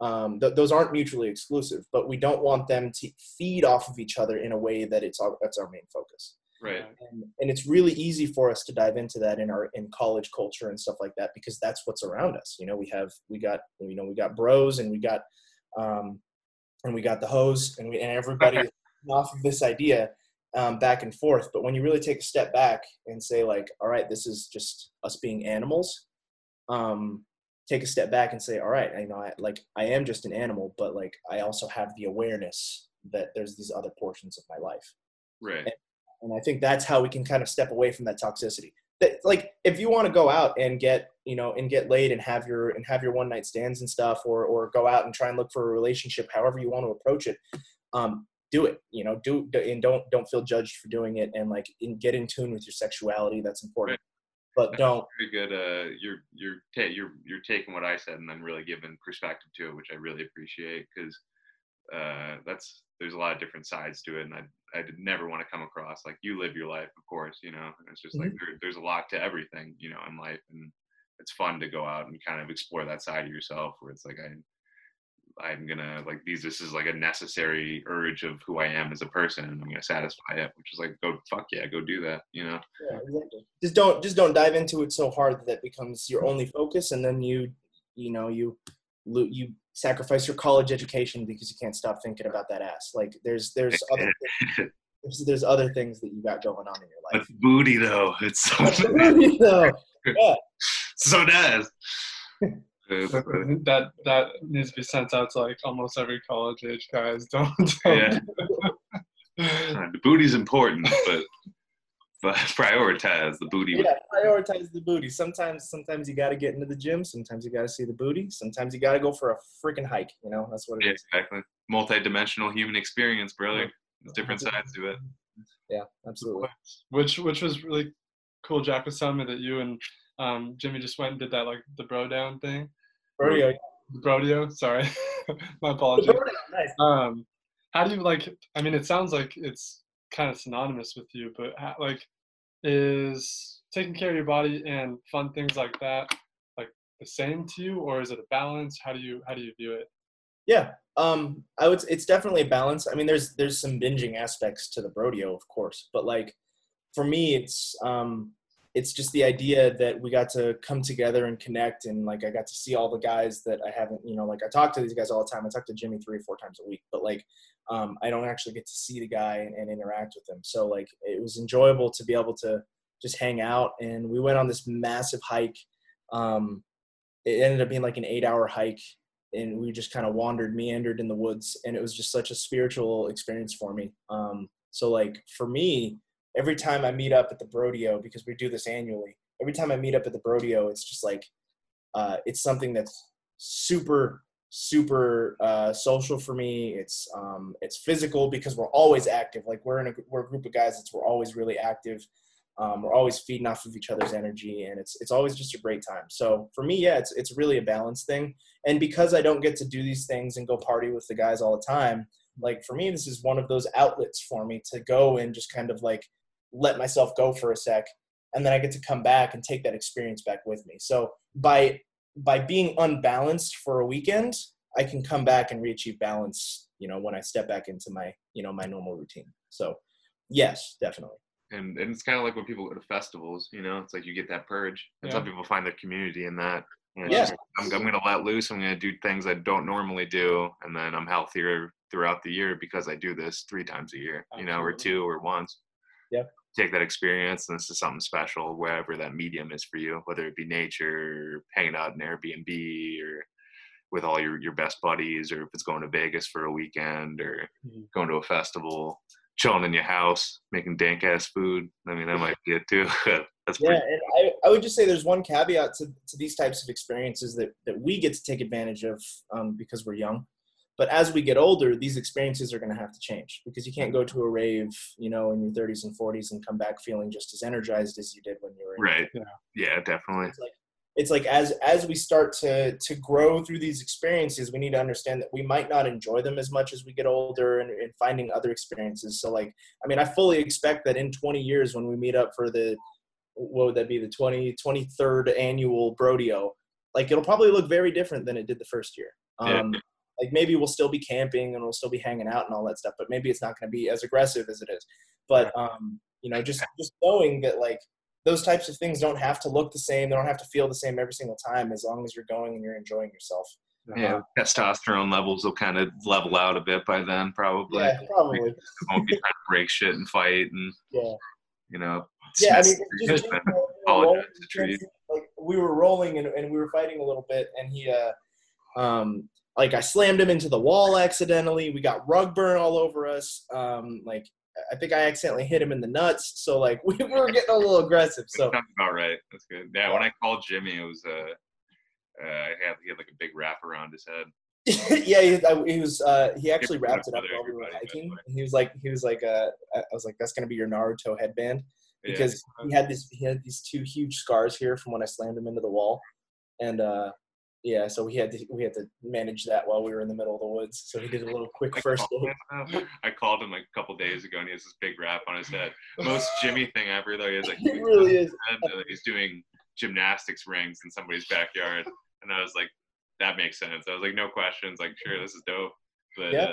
um, th- those aren't mutually exclusive, but we don't want them to feed off of each other in a way that it's our, that's our main focus. Right. And, and it's really easy for us to dive into that in our, in college culture and stuff like that, because that's what's around us. You know, we have, we got, you know, we got bros and we got, um, and we got the hose, and, we, and everybody is off of this idea um, back and forth. But when you really take a step back and say, like, all right, this is just us being animals, um, take a step back and say, all right, I know, I, like, I am just an animal, but, like, I also have the awareness that there's these other portions of my life. Right. And, and I think that's how we can kind of step away from that toxicity. That, like, if you want to go out and get, you know, and get laid and have your, and have your one night stands and stuff, or, or go out and try and look for a relationship, however you want to approach it, um, do it, you know, do, do and don't, don't feel judged for doing it. And like, in, get in tune with your sexuality. That's important, right. But don't. Very good. Uh, you're, you're, ta- you're, you're taking what I said and then really giving perspective to it, which I really appreciate, because uh, that's, there's a lot of different sides to it. And I, I did never want to come across like, you live your life, of course, you know, and it's just mm-hmm. like, there, there's a lot to everything, you know, in life. And it's fun to go out and kind of explore that side of yourself where it's like, I, I'm going to like these, this is like a necessary urge of who I am as a person, and I'm going to satisfy it, which is like, go fuck yeah, go do that. You know? Yeah, exactly. Just don't, just don't dive into it so hard that that becomes your only focus. And then you, you know, you, you sacrifice your college education because you can't stop thinking about that ass. Like there's, there's other things, there's, there's other things that you got going on in your life. It's booty though. It's so booty though. Yeah. So does that that needs to be sent out to like almost every college age guys. Don't, don't. Yeah. The booty's important, but but prioritize the booty. Yeah, prioritize the booty. Sometimes sometimes you got to get into the gym. Sometimes you got to see the booty. Sometimes you got to go for a freaking hike. You know, that's what it yeah, is. Exactly. Multi-dimensional human experience, brother. There's different sides to it. Yeah, absolutely. Which which was really cool. Jack was telling me that you and Um, Jimmy just went and did that, like, the bro down thing. Brodeo. Brodeo, sorry. My apologies. Nice. Um, how do you, like, I mean, it sounds like it's kind of synonymous with you, but, how, like, is taking care of your body and fun things like that, like, the same to you, or is it a balance? How do you, how do you view it? Yeah, um, I would, it's definitely a balance. I mean, there's, there's some binging aspects to the Brodeo, of course, but, like, for me, it's, um, it's just the idea that we got to come together and connect. And like, I got to see all the guys that I haven't, you know, like I talk to these guys all the time. I talk to Jimmy three or four times a week, but like, um, I don't actually get to see the guy and, and interact with him. So like, it was enjoyable to be able to just hang out. And we went on this massive hike. Um, it ended up being like an eight hour hike, and we just kind of wandered, meandered in the woods. And it was just such a spiritual experience for me. Um, so like for me, every time I meet up at the Brodeo, because we do this annually, every time I meet up at the Brodeo, it's just like, uh, it's something that's super, super uh, social for me. It's um, it's physical because we're always active. Like we're in a, we're a group of guys that's we're always really active. Um, we're always feeding off of each other's energy, and it's it's always just a great time. So for me, yeah, it's it's really a balanced thing. And because I don't get to do these things and go party with the guys all the time, like for me, this is one of those outlets for me to go and just kind of like let myself go for a sec, and then I get to come back and take that experience back with me. So by by being unbalanced for a weekend, I can come back and re-achieve balance, you know, when I step back into my, you know, my normal routine. So yes, definitely. And and it's kind of like when people go to festivals, you know, it's like you get that purge. And yeah. Some people find their community in that. You know, yeah. Just, I'm, I'm going to let loose. I'm going to do things I don't normally do. And then I'm healthier throughout the year because I do this three times a year, you know, or two or once. Yeah. Take that experience, and this is something special, wherever that medium is for you, whether it be nature, hanging out in Airbnb, or with all your, your best buddies, or if it's going to Vegas for a weekend, or mm-hmm. going to a festival. chilling in your house, making dank ass food. I mean, that might be it too. That's yeah, pretty- and I, I would just say there's one caveat to, to these types of experiences that, that we get to take advantage of um, because we're young. But as we get older, these experiences are going to have to change, because you can't go to a rave, you know, in your thirties and forties and come back feeling just as energized as you did when you were in right. You know? Yeah, definitely. It's like, it's like as as we start to to grow through these experiences, we need to understand that we might not enjoy them as much as we get older, and, and finding other experiences. So, like, I mean, I fully expect that in twenty years when we meet up for the, what would that be, the twenty, twenty-third annual Brodeo, like, it'll probably look very different than it did the first year. Um, yeah. Like, maybe we'll still be camping and we'll still be hanging out and all that stuff, but maybe it's not going to be as aggressive as it is. But, um, you know, just, just knowing that, like, those types of things don't have to look the same. They don't have to feel the same every single time, as long as you're going and you're enjoying yourself. Yeah, um, testosterone levels will kind of level out a bit by then, probably. Yeah, probably. It won't be trying to break shit and fight and, yeah. you know. Yeah, I mean, just, you know, rolling, just, like, we were rolling and, and we were fighting a little bit, and he, uh, um, like, I slammed him into the wall accidentally. We got rug burn all over us. Um, like, I think I accidentally hit him in the nuts. So, like, we were getting a little aggressive. So that's about right. That's good. Yeah, yeah. When I called Jimmy, it was uh, uh, had, he had like a big wrap around his head. yeah, he, I, he was. Uh, he actually wrapped it up while we were hiking. He was like, he was like, uh, I was like, that's gonna be your Naruto headband, because yeah. he had this, he had these two huge scars here from when I slammed him into the wall, and uh, yeah, so we had to we had to manage that while we were in the middle of the woods. So he did a little quick I first called look. I called him like a couple days ago, and he has this big wrap on his head. Most Jimmy thing ever, though. He has like it really is. He's doing gymnastics rings in somebody's backyard, and I was like, that makes sense. I was like, no questions. Like, sure, this is dope. But yeah. uh,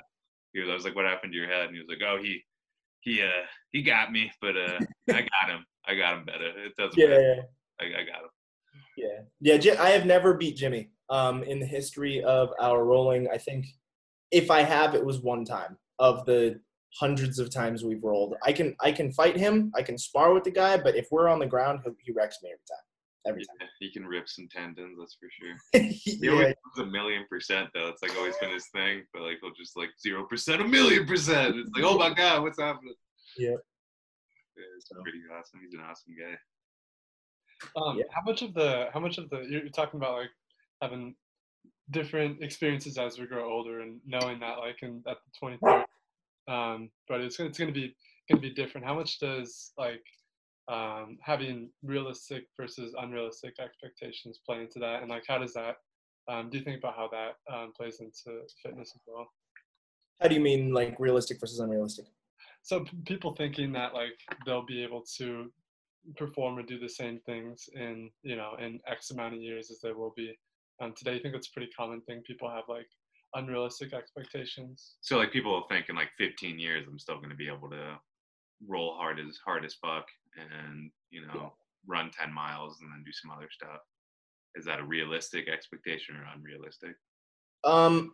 he was, I was like, what happened to your head? And he was like, oh, he, he, uh, he got me, but uh, I got him. I got him better. It doesn't yeah, matter. Yeah. I, I got him. Yeah, yeah. I have never beat Jimmy um, in the history of our rolling. I think if I have, it was one time of the hundreds of times we've rolled. I can, I can fight him. I can spar with the guy, but if we're on the ground, he, he wrecks me every time. Every yeah, time. He can rip some tendons, that's for sure. He yeah. always does a million percent, though. It's like always been his thing, but like he'll just like zero percent, a million percent. It's like, oh my god, what's happening? Yeah, yeah it's so. pretty awesome. He's an awesome guy. Um, yeah. How much of the how much of the you're talking about like having different experiences as we grow older, and knowing that like in at the twenty-third, um, but it's it's gonna be gonna be different. How much does like Um, having realistic versus unrealistic expectations play into that, and like how does that um, do you think about how that um, plays into fitness as well? How do you mean, like realistic versus unrealistic? So p- people thinking that like they'll be able to perform or do the same things in, you know, in X amount of years as they will be um, today. You think that's a pretty common thing people have, like unrealistic expectations? So like people will think in like fifteen years I'm still going to be able to roll hard as hard as fuck and, you know, yeah. run ten miles and then do some other stuff. Is that a realistic expectation or unrealistic? Um,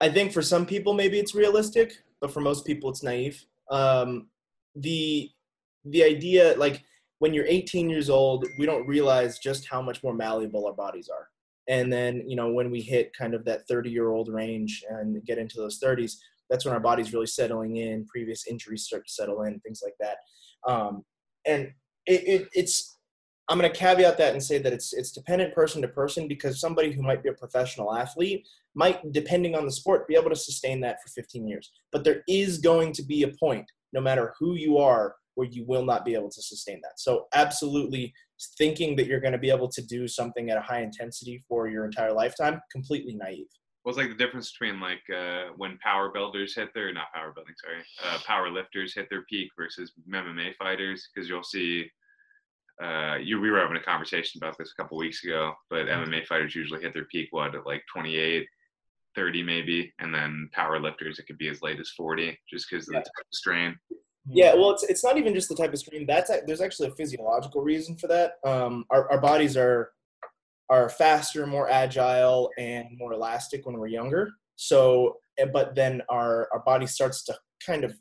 I think for some people, maybe it's realistic, but for most people it's naive. Um, the, the idea, like when you're eighteen years old, we don't realize just how much more malleable our bodies are. And then, you know, when we hit kind of that thirty year old range and get into those thirties, that's when our body's really settling in, previous injuries start to settle in, things like that. Um, and it, it, it's, I'm going to caveat that and say that it's it's dependent person to person, because somebody who might be a professional athlete might, depending on the sport, be able to sustain that for fifteen years. But there is going to be a point, no matter who you are, where you will not be able to sustain that. So absolutely thinking that you're going to be able to do something at a high intensity for your entire lifetime, completely naive. What's like the difference between like uh, when power builders hit their, not power building, sorry, uh, power lifters hit their peak versus M M A fighters? Because you'll see, uh, you we were having a conversation about this a couple weeks ago, but M M A fighters usually hit their peak, what, at like twenty-eight, thirty maybe, and then power lifters, it could be as late as forty just because of yeah. the type of strain. Yeah, well, it's it's not even just the type of strain. That's there's actually a physiological reason for that. Um, our our bodies are. are faster, more agile, and more elastic when we're younger. So, but then our, our body starts to kind of,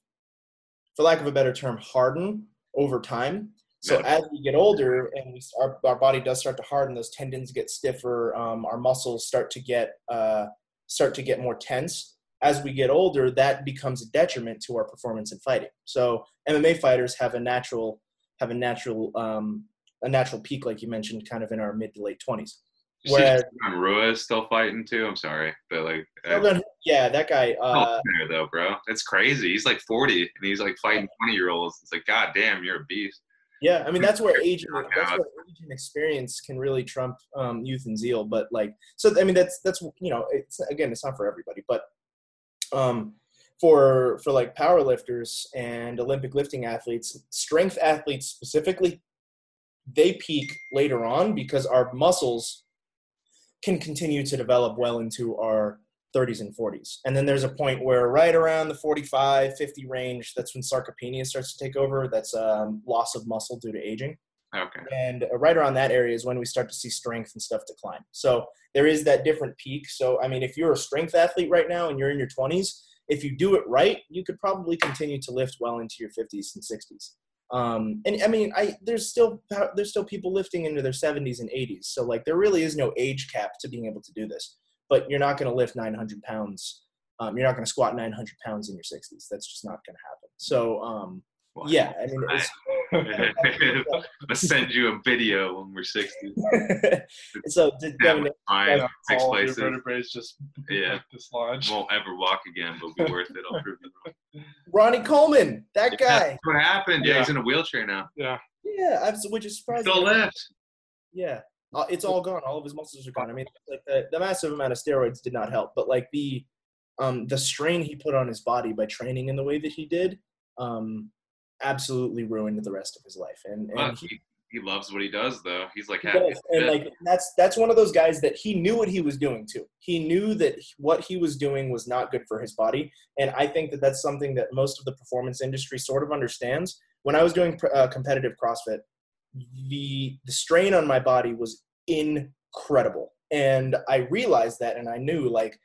for lack of a better term, harden over time. So as we get older and we, our, our body does start to harden, those tendons get stiffer, um, our muscles start to get, uh, start to get more tense. as we get older, that becomes a detriment to our performance in fighting. So M M A fighters have a natural, have a natural, um, a natural peak, like you mentioned, kind of in our mid to late twenties. Whereas Rua is still fighting too. I'm sorry, but like, I, yeah, that guy. Uh, there though, bro, it's crazy. He's like forty, and he's like fighting twenty year olds. It's like, God damn, you're a beast. Yeah, I mean that's where age, that's where age and experience can really trump um, youth and zeal. But like, so I mean that's that's you know, it's again, it's not for everybody, but um, for for like powerlifters and Olympic lifting athletes, strength athletes specifically, they peak later on because our muscles can continue to develop well into our thirties and forties. And then there's a point where right around the forty-five, fifty range, that's when sarcopenia starts to take over. That's um, loss of muscle due to aging. Okay. And right around that area is when we start to see strength and stuff decline. So there is that different peak. So, I mean, if you're a strength athlete right now and you're in your twenties, if you do it right, you could probably continue to lift well into your fifties and sixties. Um, and I mean, I, there's still, there's still people lifting into their seventies and eighties. So like, there really is no age cap to being able to do this, but you're not going to lift nine hundred pounds. Um, you're not going to squat nine hundred pounds in your sixties. That's just not going to happen. So, um, well, yeah, I mean, it's, I'll send you a video when we're sixty. So Devin, yeah, six places. Vertebrae is just yeah. Like this large. Won't ever walk again, but it'll be worth it. I'll prove you wrong. Ronnie Coleman, that yeah, guy. That's what happened? Yeah, yeah, he's in a wheelchair now. Yeah. Yeah, I'm, which is surprising. Still left. Yeah, uh, it's all gone. All of his muscles are gone. I mean, like the, the massive amount of steroids did not help, but like the um the strain he put on his body by training in the way that he did. Um, absolutely ruined the rest of his life, and, and well, he, he loves what he does though. He's like, he happy and like that's that's one of those guys that he knew what he was doing too. He knew that what he was doing was not good for his body, and I think that that's something that most of the performance industry sort of understands. When I was doing uh, competitive CrossFit, the the strain on my body was incredible, and I realized that, and I knew like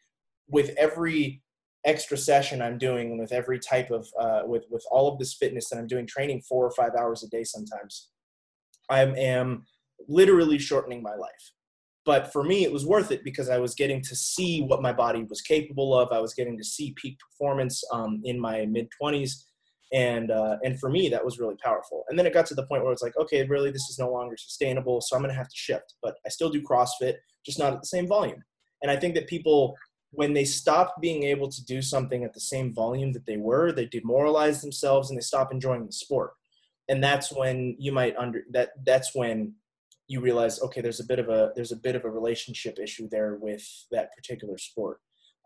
with every extra session I'm doing, and with every type of, uh, with, with all of this fitness that I'm doing, training four or five hours a day sometimes, I am literally shortening my life. But for me, it was worth it because I was getting to see what my body was capable of. I was getting to see peak performance um, in my mid-twenties. And uh, and for me, that was really powerful. And then it got to the point where it's like, okay, really, this is no longer sustainable, so I'm going to have to shift. But I still do CrossFit, just not at the same volume. And I think that people, when they stop being able to do something at the same volume that they were, they demoralize themselves and they stop enjoying the sport. And that's when you might under that. That's when you realize, okay, there's a bit of a, there's a bit of a relationship issue there with that particular sport.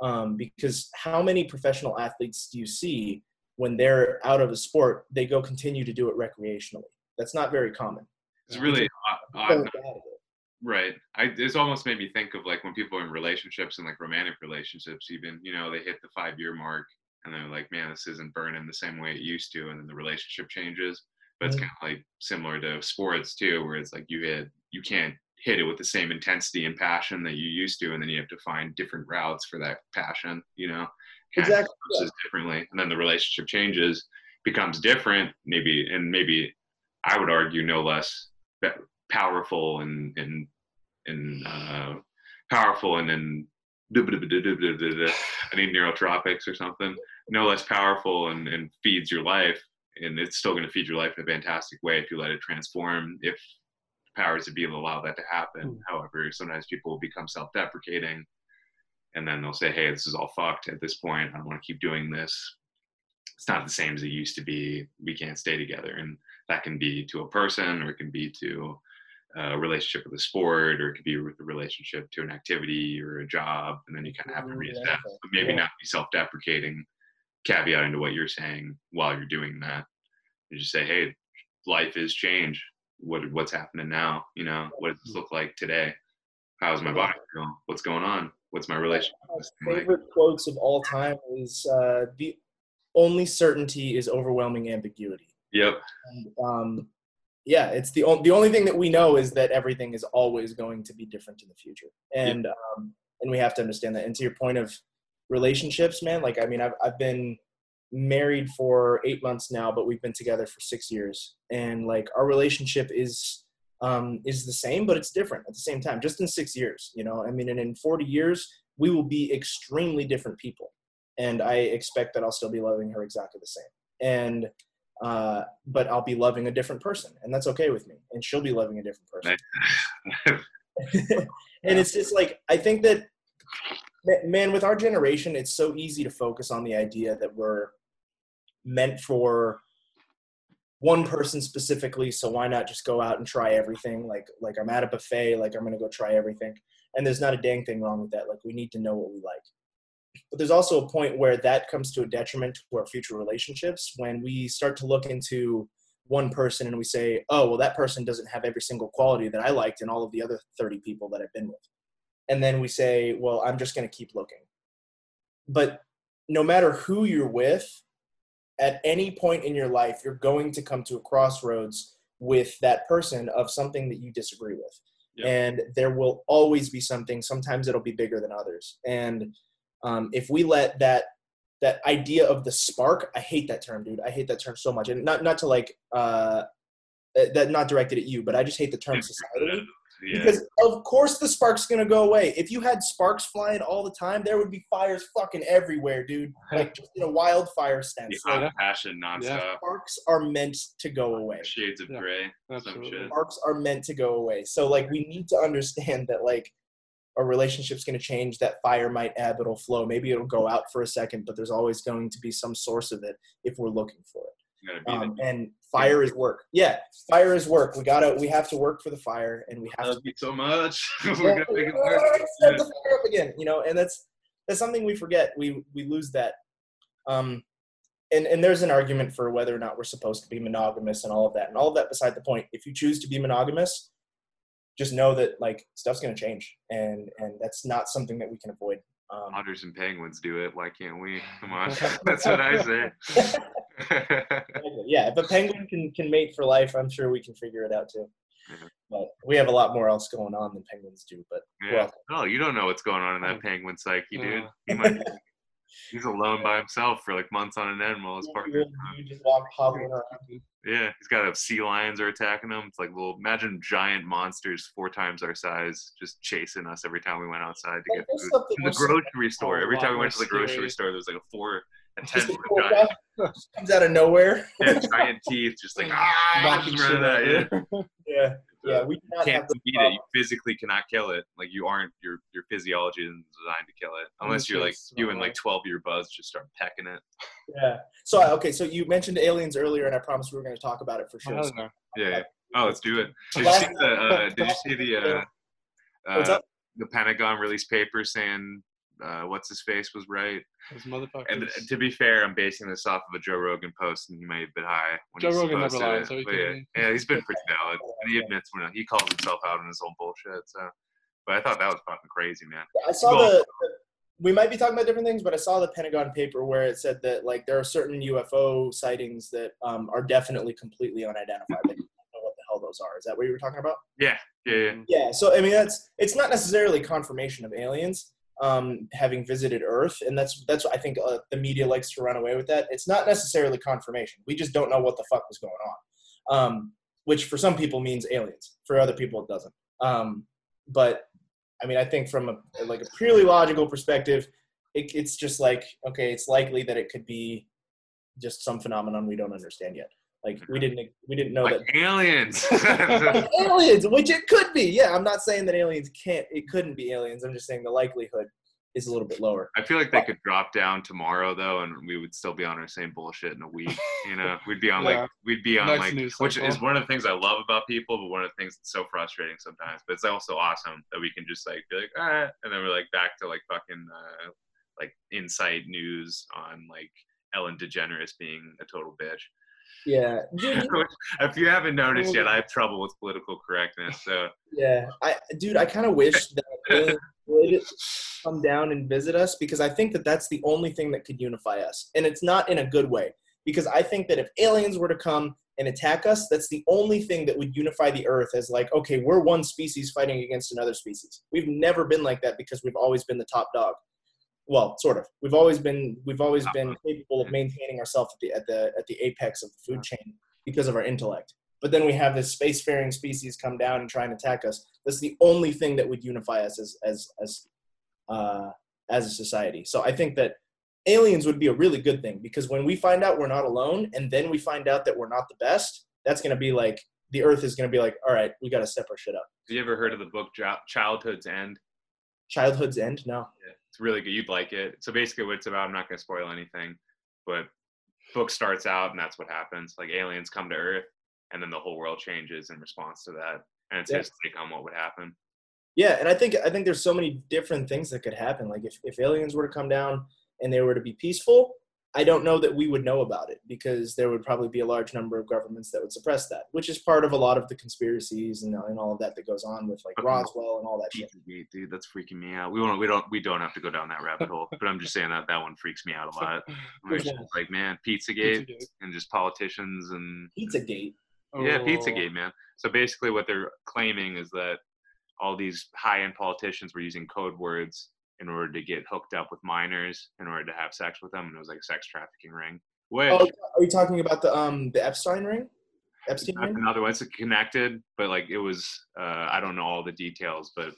Um, because how many professional athletes do you see when they're out of a sport, they go continue to do it recreationally? That's not very common. It's really odd. Right. I, this almost made me think of like when people are in relationships and like romantic relationships, even, you know, they hit the five year mark and they're like, man, this isn't burning the same way it used to. And then the relationship changes, but it's kind of like similar to sports too, where it's like you hit, you can't hit it with the same intensity and passion that you used to. And then you have to find different routes for that passion, you know, exactly yeah. differently. And then the relationship changes, becomes different, maybe, and maybe I would argue no less better. powerful and and and uh powerful and then I need neurotropics or something, no less powerful and, and feeds your life, and it's still going to feed your life in a fantastic way if you let it transform, if powers to be able to allow that to happen. Mm. However, sometimes people will become self-deprecating and then they'll say, hey, this is all fucked at this point, I don't want to keep doing this, it's not the same as it used to be, we can't stay together. And that can be to a person, or it can be to a relationship with a sport, or it could be with a relationship to an activity or a job. And then you kind of have to reassess, but maybe yeah. not be self-deprecating, caveat into what you're saying while you're doing that. You just say, hey, life is change. What, what's happening now? You know, what does this look like today? How's my body feel? What's going on? What's my relationship? My favorite like? quotes of all time is uh, the only certainty is overwhelming ambiguity. Yep. And, um, yeah, it's the only the only thing that we know is that everything is always going to be different in the future, and yep. um, and we have to understand that. And to your point of relationships, man, like I mean, I've I've been married for eight months now, but we've been together for six years, and like our relationship is um, is the same, but it's different at the same time. Just in six years, you know, I mean, and in forty years, we will be extremely different people. And I expect that I'll still be loving her exactly the same. And, uh, but I'll be loving a different person, and that's okay with me. And she'll be loving a different person. And it's just like, I think that, man, with our generation, it's so easy to focus on the idea that we're meant for one person specifically. So why not just go out and try everything? Like, like I'm at a buffet, like I'm going to go try everything. And there's not a dang thing wrong with that. Like, we need to know what we like. But there's also a point where that comes to a detriment to our future relationships, when we start to look into one person and we say, oh, well, that person doesn't have every single quality that I liked in all of the other thirty people that I've been with. And then we say, well, I'm just going to keep looking. But no matter who you're with, at any point in your life, you're going to come to a crossroads with that person of something that you disagree with. Yep. And there will always be something. Sometimes it'll be bigger than others. And um, if we let that, that idea of the spark, I hate that term, dude. I hate that term so much. And not, not to like, uh, that not directed at you, but I just hate the term society. Yeah. Because of course the spark's going to go away. If you had sparks flying all the time, there would be fires fucking everywhere, dude. Like just in a wildfire sense. Yeah, like, passion nonstop. Yeah. Sparks are meant to go away. Shades of yeah. gray. Some shit. Sparks are meant to go away. So like we need to understand that like a relationship's going to change. That fire might ebb, it'll flow. Maybe it'll go out for a second, but there's always going to be some source of it if we're looking for it. Um, and fire is work. Yeah, fire is work. We gotta, we have to work for the fire, and we have Love to you so much. We're gonna make it work. Set the fire up again, you know. And that's that's something we forget. We we lose that. Um, and and there's an argument for whether or not we're supposed to be monogamous and all of that, and all of that beside the point. If you choose to be monogamous, just know that like stuff's gonna change, and and that's not something that we can avoid. Um, Otters and penguins do it. Why can't we? Come on, that's what I say. Yeah, if a penguin can, can mate for life, I'm sure we can figure it out too. Yeah. But we have a lot more else going on than penguins do. But yeah. Well, oh, you don't know what's going on in that penguin psyche, dude. Yeah. He might, he's alone by himself for like months on an end while his partner. You just walk hobbling around. Yeah, he's got a sea lions are attacking him. It's like, well, imagine giant monsters four times our size just chasing us every time we went outside to like, get food. In the grocery store. Every time we went to the grocery store, there was like a four. And ten just giant. Just comes out of nowhere. Yeah, giant teeth, just like ah, just run that. Yeah. yeah, yeah, we cannot can't have beat it. You physically cannot kill it. Like you aren't your your physiology isn't designed to kill it unless you're like you and like twelve year buds just start pecking it. Yeah. So okay, so you mentioned aliens earlier, and I promised we were going to talk about it for sure. So yeah, yeah. Oh, let's do it. Did you see the? Uh, did you see the? Uh, uh, the Pentagon released papers saying. Uh, what's his face was right. And to be fair, I'm basing this off of a Joe Rogan post, and he may have been high. When Joe Rogan never lied, so he yeah, yeah, he's been pretty valid. And he admits when he calls himself out on his own bullshit. So, but I thought that was fucking crazy, man. I saw well, the, the. We might be talking about different things, but I saw the Pentagon paper where it said that like there are certain U F O sightings that um, are definitely completely unidentified. Like, those are. Is that what you were talking about? Yeah. Yeah. Yeah. Yeah. So I mean, that's it's not necessarily confirmation of aliens. Um, having visited Earth, and that's that's I think uh, the media likes to run away with that. It's not necessarily confirmation. We just don't know what the fuck was going on, um, which for some people means aliens. For other people, it doesn't. Um, but I mean, I think from a like a purely logical perspective, it, it's just like okay, it's likely that it could be just some phenomenon we don't understand yet. Like we didn't we didn't know like that aliens, like aliens, which it could be. Yeah, I'm not saying that aliens can't. It couldn't be aliens. I'm just saying the likelihood is a little bit lower. I feel like but, they could drop down tomorrow though, and we would still be on our same bullshit in a week. You know, we'd be on yeah. like we'd be on nice like, news, which is one of the things I love about people, but one of the things that's so frustrating sometimes. But it's also awesome that we can just like be like, all right, and then we're like back to like fucking uh, like inside news on like Ellen DeGeneres being a total bitch. Yeah. Dude, if you haven't noticed yet, I have trouble with political correctness. So yeah, I dude, I kind of wish that they would come down and visit us because I think that that's the only thing that could unify us, and it's not in a good way. Because I think that if aliens were to come and attack us, that's the only thing that would unify the Earth as like, okay, we're one species fighting against another species. We've never been like that because we've always been the top dog. Well, sort of. We've always been we've always been capable of maintaining ourselves at the at the at the apex of the food chain because of our intellect. But then we have this spacefaring species come down and try and attack us. That's the only thing that would unify us as as as uh, as a society. So I think that aliens would be a really good thing, because when we find out we're not alone and then we find out that we're not the best, that's going to be like, the earth is going to be like, all right, we got to step our shit up. Have you ever heard of the book Childhood's End? Childhood's End? No. Yeah, it's really good. You'd like it. So basically what it's about, I'm not going to spoil anything, but book starts out and that's what happens. Like aliens come to earth and then the whole world changes in response to that. And it's yeah. his take on what would happen. Yeah. And I think, I think there's so many different things that could happen. Like if, if aliens were to come down and they were to be peaceful, I don't know that we would know about it, because there would probably be a large number of governments that would suppress that, which is part of a lot of the conspiracies and, and all of that that goes on with like Roswell and all that shit. Dude, that's freaking me out. We won't, we don't, we don't have to go down that rabbit hole, but I'm just saying that that one freaks me out a lot. I'm just like, man, Pizzagate, Pizzagate and just politicians and Pizzagate. Oh. Yeah. Pizzagate, man. So basically what they're claiming is that all these high end politicians were using code words in order to get hooked up with minors, in order to have sex with them, and it was like a sex trafficking ring. Which, oh, are you talking about the um the Epstein ring? Epstein ring? Another one. It's connected, but like it was. Uh, I don't know all the details, but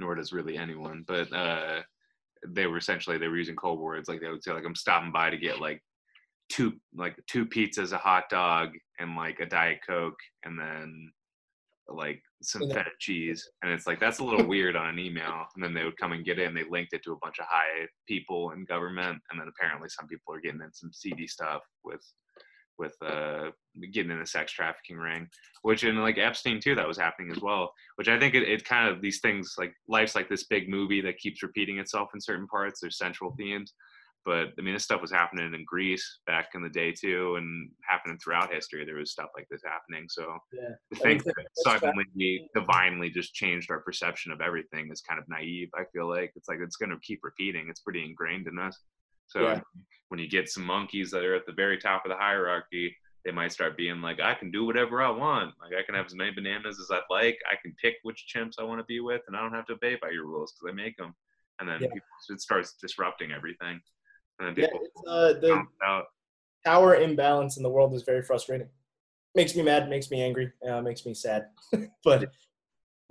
nor does really anyone. But uh, they were essentially they were using code words, like they would say, like I'm stopping by to get like two like two pizzas, a hot dog, and like a Diet Coke, and then like some feta cheese. And it's like, that's a little weird on an email. And then they would come and get it, and they linked it to a bunch of high people in government. And then apparently some people are getting in some seedy stuff with with uh getting in a sex trafficking ring, which in like Epstein too, that was happening as well, which I think it, it kind of, these things, like life's like this big movie that keeps repeating itself in certain parts. There's central themes, but I mean, this stuff was happening in Greece back in the day too, and happening throughout history. There was stuff like this happening. So yeah. to think that suddenly we divinely just changed our perception of everything is kind of naive. I feel like it's like, it's going to keep repeating. It's pretty ingrained in us. So yeah. when you get some monkeys that are at the very top of the hierarchy, they might start being like, I can do whatever I want. Like I can have as many bananas as I'd like. I can pick which chimps I want to be with, and I don't have to obey by your rules because I make them. And then yeah. people, it starts disrupting everything. Yeah, it's, uh, the power imbalance in the world is very frustrating. Makes me mad, makes me angry, uh, makes me sad. But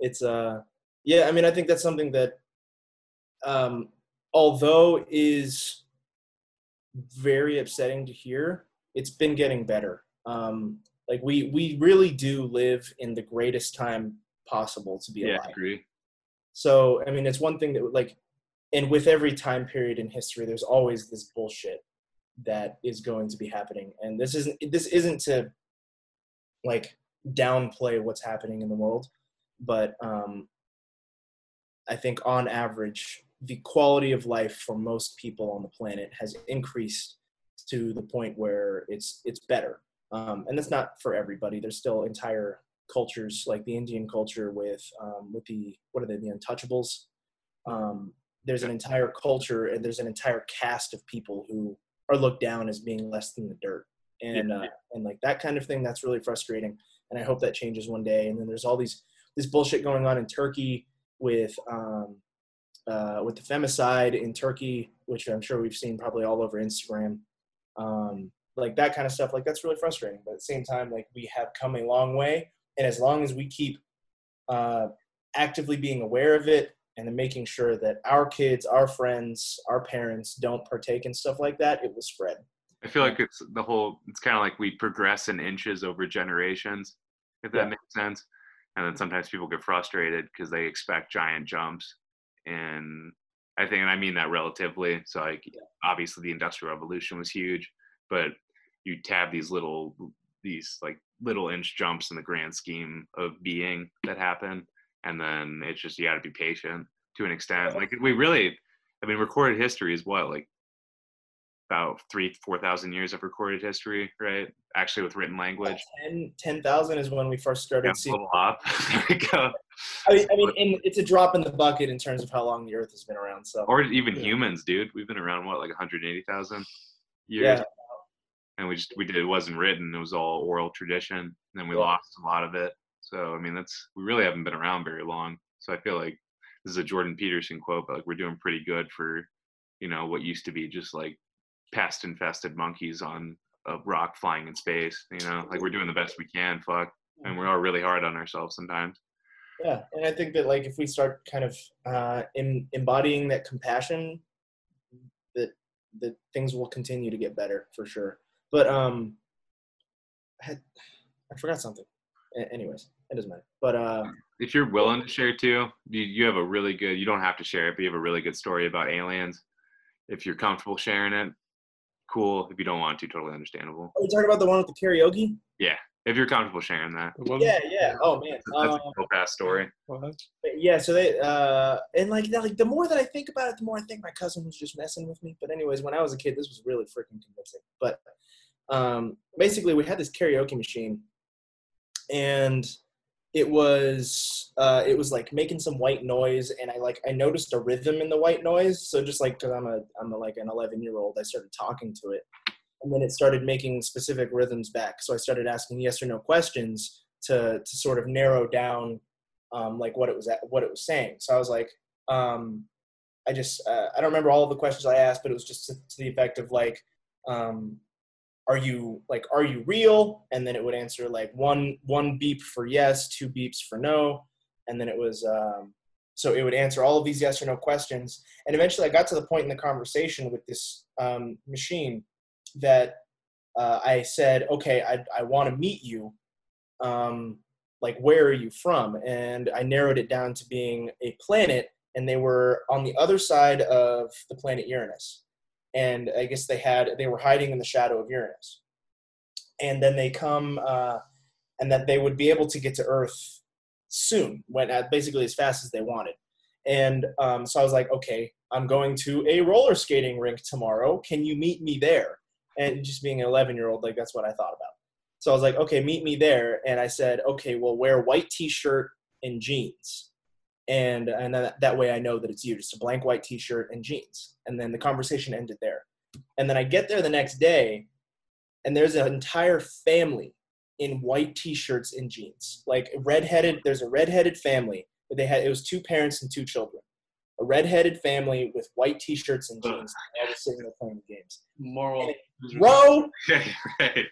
it's, uh, yeah, I mean, I think that's something that, um, although is very upsetting to hear, it's been getting better. Um, like we we really do live in the greatest time possible to be alive. Yeah, I agree. So, I mean, it's one thing that like. And with every time period in history, there's always this bullshit that is going to be happening. And this isn't this isn't to like downplay what's happening in the world, but um, I think on average, the quality of life for most people on the planet has increased to the point where it's it's better. Um, and that's not for everybody. There's still entire cultures, like the Indian culture with um, with the what are they, the Untouchables. Um, There's an entire culture and there's an entire cast of people who are looked down as being less than the dirt. And, uh, and like that kind of thing, that's really frustrating. And I hope that changes one day. And then there's all these, this bullshit going on in Turkey with, um, uh, with the femicide in Turkey, which I'm sure we've seen probably all over Instagram. Um, like that kind of stuff, like that's really frustrating. But at the same time, like we have come a long way. And as long as we keep uh, actively being aware of it, and then making sure that our kids, our friends, our parents don't partake in stuff like that, it will spread. I feel like it's the whole, it's kind of like we progress in inches over generations, if that yeah. makes sense. And then sometimes people get frustrated because they expect giant jumps. And I think, and I mean that relatively. So like, yeah. obviously the Industrial Revolution was huge, but you have these little, these like little inch jumps in the grand scheme of being that happen. And then it's just, you got to be patient to an extent. Like we really, I mean, recorded history is what, like about three, four thousand years of recorded history, right? Actually with written language. ten thousand is when we first started yeah, seeing. Up. There we go. I mean, I mean and it's a drop in the bucket in terms of how long the earth has been around. So. Or even yeah. humans, dude. We've been around what, like one hundred eighty thousand years? Yeah. And we just, we did, it wasn't written. It was all oral tradition. And then we yeah. lost a lot of it. So, I mean, that's, we really haven't been around very long. So I feel like this is a Jordan Peterson quote, but like we're doing pretty good for, you know, what used to be just like pest infested monkeys on a rock flying in space, you know, like we're doing the best we can, fuck. And we are really hard on ourselves sometimes. Yeah. And I think that like, if we start kind of uh, in, embodying that compassion that that things will continue to get better for sure. But um, I, had, I forgot something. Anyways, it doesn't matter. But uh, if you're willing to share too, you, you have a really good, you don't have to share it, but you have a really good story about aliens. If you're comfortable sharing it, cool. If you don't want to, totally understandable. Are you talking about the one with the karaoke? Yeah. If you're comfortable sharing that. Yeah, yeah. Oh, man. That's um, a cool past story. What? Yeah, so they uh, – and, like, like, the more that I think about it, the more I think my cousin was just messing with me. But anyways, when I was a kid, this was really freaking convincing. But um, basically we had this karaoke machine, and it was uh, – it was, like, making some white noise, and I, like, I noticed a rhythm in the white noise. So just, like, because I'm, a, I'm a, like, an eleven-year-old, I started talking to it. And then it started making specific rhythms back. So I started asking yes or no questions to, to sort of narrow down um, like what it was at, what it was saying. So I was like, um, I just, uh, I don't remember all of the questions I asked, but it was just to, to the effect of like, um, are you like, are you real? And then it would answer like one, one beep for yes, two beeps for no. And then it was, um, so it would answer all of these yes or no questions. And eventually I got to the point in the conversation with this um, machine that uh, I said, okay, I, I want to meet you. Um, like, where are you from? And I narrowed it down to being a planet, and they were on the other side of the planet Uranus. And I guess they had, they were hiding in the shadow of Uranus. And then they come, uh, and that they would be able to get to Earth soon, when uh, basically as fast as they wanted. And um, so I was like, okay, I'm going to a roller skating rink tomorrow. Can you meet me there? And just being an eleven-year-old, like, that's what I thought about. So I was like, okay, meet me there. And I said, okay, well, wear white T-shirt and jeans. And, and that, that way I know that it's you, just a blank white T-shirt and jeans. And then the conversation ended there. And then I get there the next day, and there's an entire family in white T-shirts and jeans. Like, redheaded, there's a redheaded family. They had, it was two parents and two children. A redheaded family with white T-shirts and jeans, and I was sitting there playing games. Moral, bro. Right.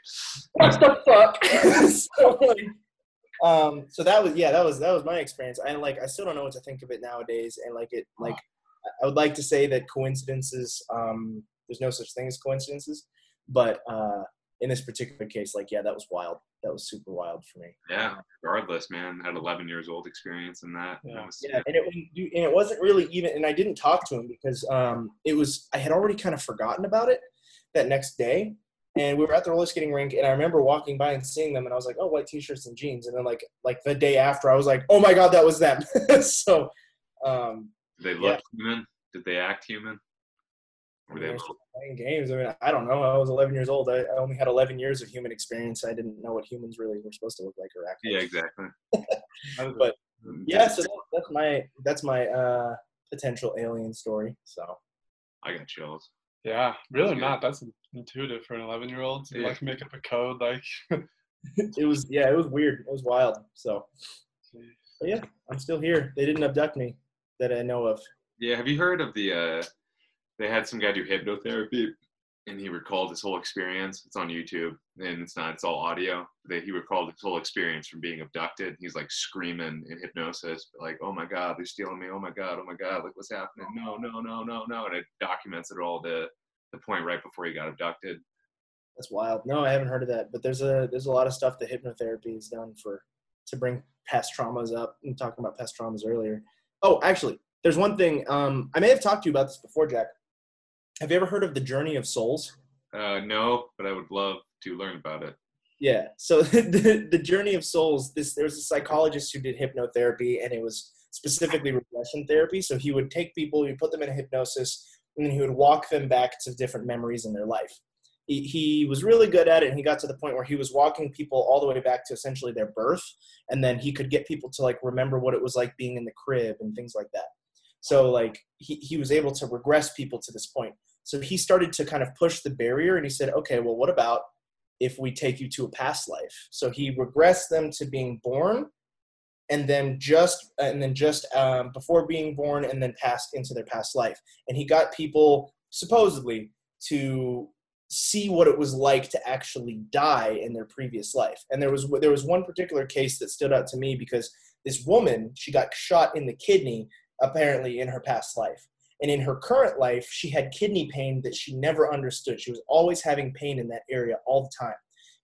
What the fuck? so, like, um, so that was yeah, that was that was my experience. And like, I still don't know what to think of it nowadays. And like, it like, I would like to say that coincidences. Um, there's no such thing as coincidences, but uh, in this particular case, like, yeah, that was wild. That was super wild for me. Yeah, regardless, man. I had eleven years old experience in that. Yeah, and, was, yeah, and, it, and it wasn't really even, and I didn't talk to him because um, it was, I had already kind of forgotten about it that next day. And we were at the roller skating rink, and I remember walking by and seeing them, and I was like, oh, white T-shirts and jeans. And then like like the day after, I was like, oh my God, that was them. so. Um, Did they look yeah. human? Did they act human? Were they playing games? I mean, I don't know. I was eleven years old. I, I only had eleven years of human experience. I didn't know what humans really were supposed to look like or act like. Yeah, exactly. but yeah, so that's my that's my uh, potential alien story. So I got chills. Yeah, really, that's Matt. That's intuitive for an eleven-year-old to yeah. like make up a code. Like it was, yeah, it was weird. It was wild. So but yeah, I'm still here. They didn't abduct me that I know of. Yeah, have you heard of the? Uh, They had some guy do hypnotherapy, and he recalled his whole experience. It's on YouTube, and it's not, it's all audio. That he recalled his whole experience from being abducted. He's like screaming in hypnosis, like, oh my God, they're stealing me. Oh my God, oh my God, like what's happening? No, no, no, no, no. And it documents it all to the point right before he got abducted. That's wild. No, I haven't heard of that, but there's a, there's a lot of stuff that hypnotherapy has done for, to bring past traumas up. I'm talking about past traumas earlier. Oh, actually, there's one thing. Um, I may have talked to you about this before, Jack. Have you ever heard of the Journey of Souls? Uh, no, but I would love to learn about it. Yeah. So the, the Journey of Souls, this, there was a psychologist who did hypnotherapy, and it was specifically regression therapy. So he would take people, he would put them in hypnosis, and then he would walk them back to different memories in their life. He, he was really good at it, and he got to the point where he was walking people all the way back to essentially their birth, and then he could get people to like remember what it was like being in the crib and things like that. So like he, he was able to regress people to this point. So he started to kind of push the barrier, and he said, okay, well, what about if we take you to a past life? So he regressed them to being born and then just, and then just um, before being born and then passed into their past life. And he got people supposedly to see what it was like to actually die in their previous life. And there was, there was one particular case that stood out to me because this woman, she got shot in the kidney apparently in her past life. And in her current life, she had kidney pain that she never understood. She was always having pain in that area all the time.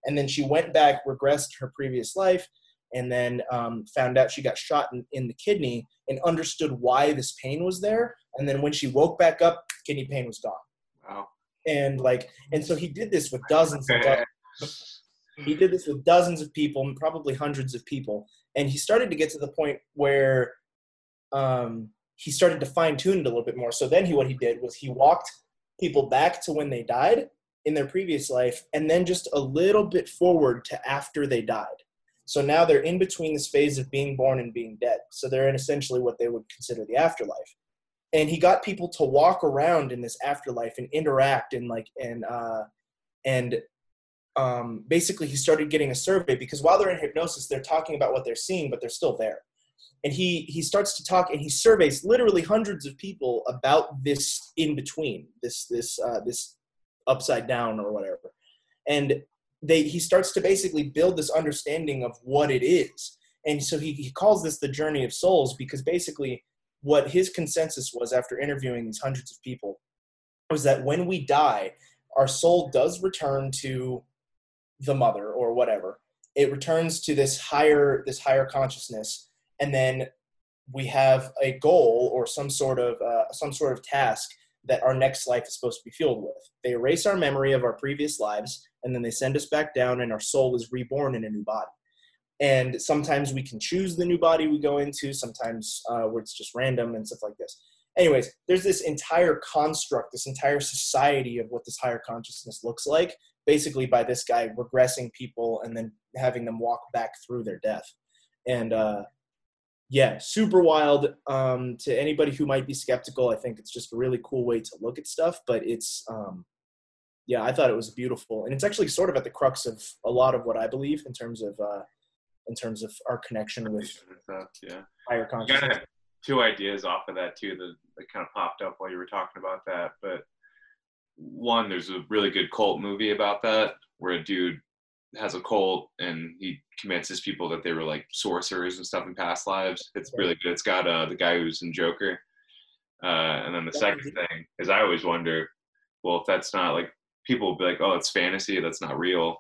And then she went back, regressed her previous life, and then um, found out she got shot in, in the kidney and understood why this pain was there. And then when she woke back up, kidney pain was gone. Wow. And like, and so he did this with dozens of dozens. He did this with dozens of people, probably hundreds of people. And he started to get to the point where um, he started to fine tune it a little bit more. So then he, what he did was he walked people back to when they died in their previous life, and then just a little bit forward to after they died. So now they're in between this phase of being born and being dead. So they're in essentially what they would consider the afterlife. And he got people to walk around in this afterlife and interact and like, and, uh, and, um, basically he started getting a survey, because while they're in hypnosis, they're talking about what they're seeing, but they're still there. And he, he starts to talk and he surveys literally hundreds of people about this in between, this, this, uh, this upside down or whatever. And they, he starts to basically build this understanding of what it is. And so he, he calls this the journey of souls, because basically what his consensus was after interviewing these hundreds of people was that when we die, our soul does return to the mother or whatever. It returns to this higher, this higher consciousness. And then we have a goal or some sort of, uh, some sort of task that our next life is supposed to be filled with. They erase our memory of our previous lives, and then they send us back down, and our soul is reborn in a new body. And sometimes we can choose the new body we go into. Sometimes uh, where it's just random and stuff like this. Anyways, there's this entire construct, this entire society of what this higher consciousness looks like, basically by this guy regressing people and then having them walk back through their death. And uh, yeah, super wild. Um, to anybody who might be skeptical, I think it's just a really cool way to look at stuff, but it's, um, yeah, I thought it was beautiful. And it's actually sort of at the crux of a lot of what I believe in terms of, uh, in terms of our connection with that, yeah. higher consciousness. Two ideas off of that too that, that kind of popped up while you were talking about that. But one, there's a really good cult movie about that, where a dude has a cult and he convinces people that they were like sorcerers and stuff in past lives. It's really good. It's got uh, the guy who's in Joker. Uh, and then the second thing is, I always wonder, well, if that's not like, people will be like, oh, it's fantasy, that's not real.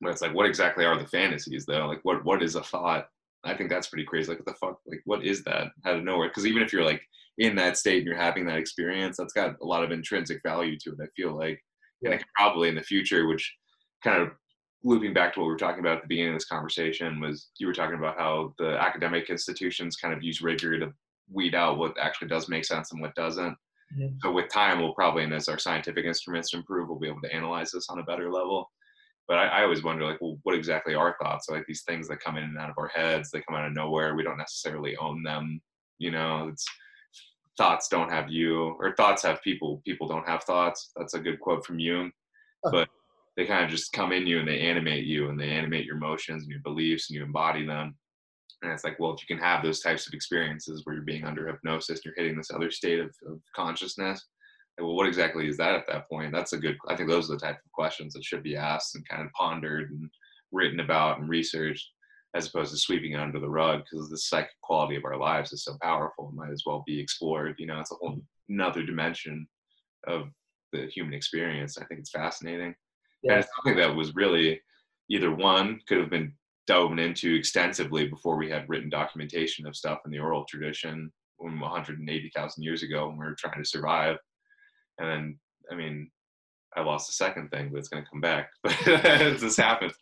But it's like, what exactly are the fantasies though? Like, what what is a thought? I think that's pretty crazy. Like, what the fuck? Like, what is that? Out of nowhere. Because even if you're like in that state and you're having that experience, that's got a lot of intrinsic value to it, I feel like. Yeah. And I can probably in the future, which kind of looping back to what we were talking about at the beginning of this conversation, was you were talking about how the academic institutions kind of use rigor to weed out what actually does make sense and what doesn't. Mm-hmm. So with time, we'll probably, and as our scientific instruments improve, we'll be able to analyze this on a better level. But I, I always wonder, like, well, what exactly are thoughts? Like, these things that come in and out of our heads, they come out of nowhere. We don't necessarily own them. You know, it's, thoughts don't have you, or thoughts have people. People don't have thoughts. That's a good quote from Jung. But they kind of just come in you and they animate you and they animate your emotions and your beliefs and you embody them. And it's like, well, if you can have those types of experiences where you're being under hypnosis, and you're hitting this other state of, of consciousness, well, what exactly is that at that point? That's a good, I think those are the type of questions that should be asked and kind of pondered and written about and researched, as opposed to sweeping it under the rug, because the psychic quality of our lives is so powerful and might as well be explored. You know, it's a whole another dimension of the human experience. I think it's fascinating. Yeah. And it's something that was really either one could have been dove into extensively before we had written documentation of stuff in the oral tradition when one hundred eighty thousand years ago when we were trying to survive. And then, I mean, I lost the second thing, but it's going to come back. But this happened.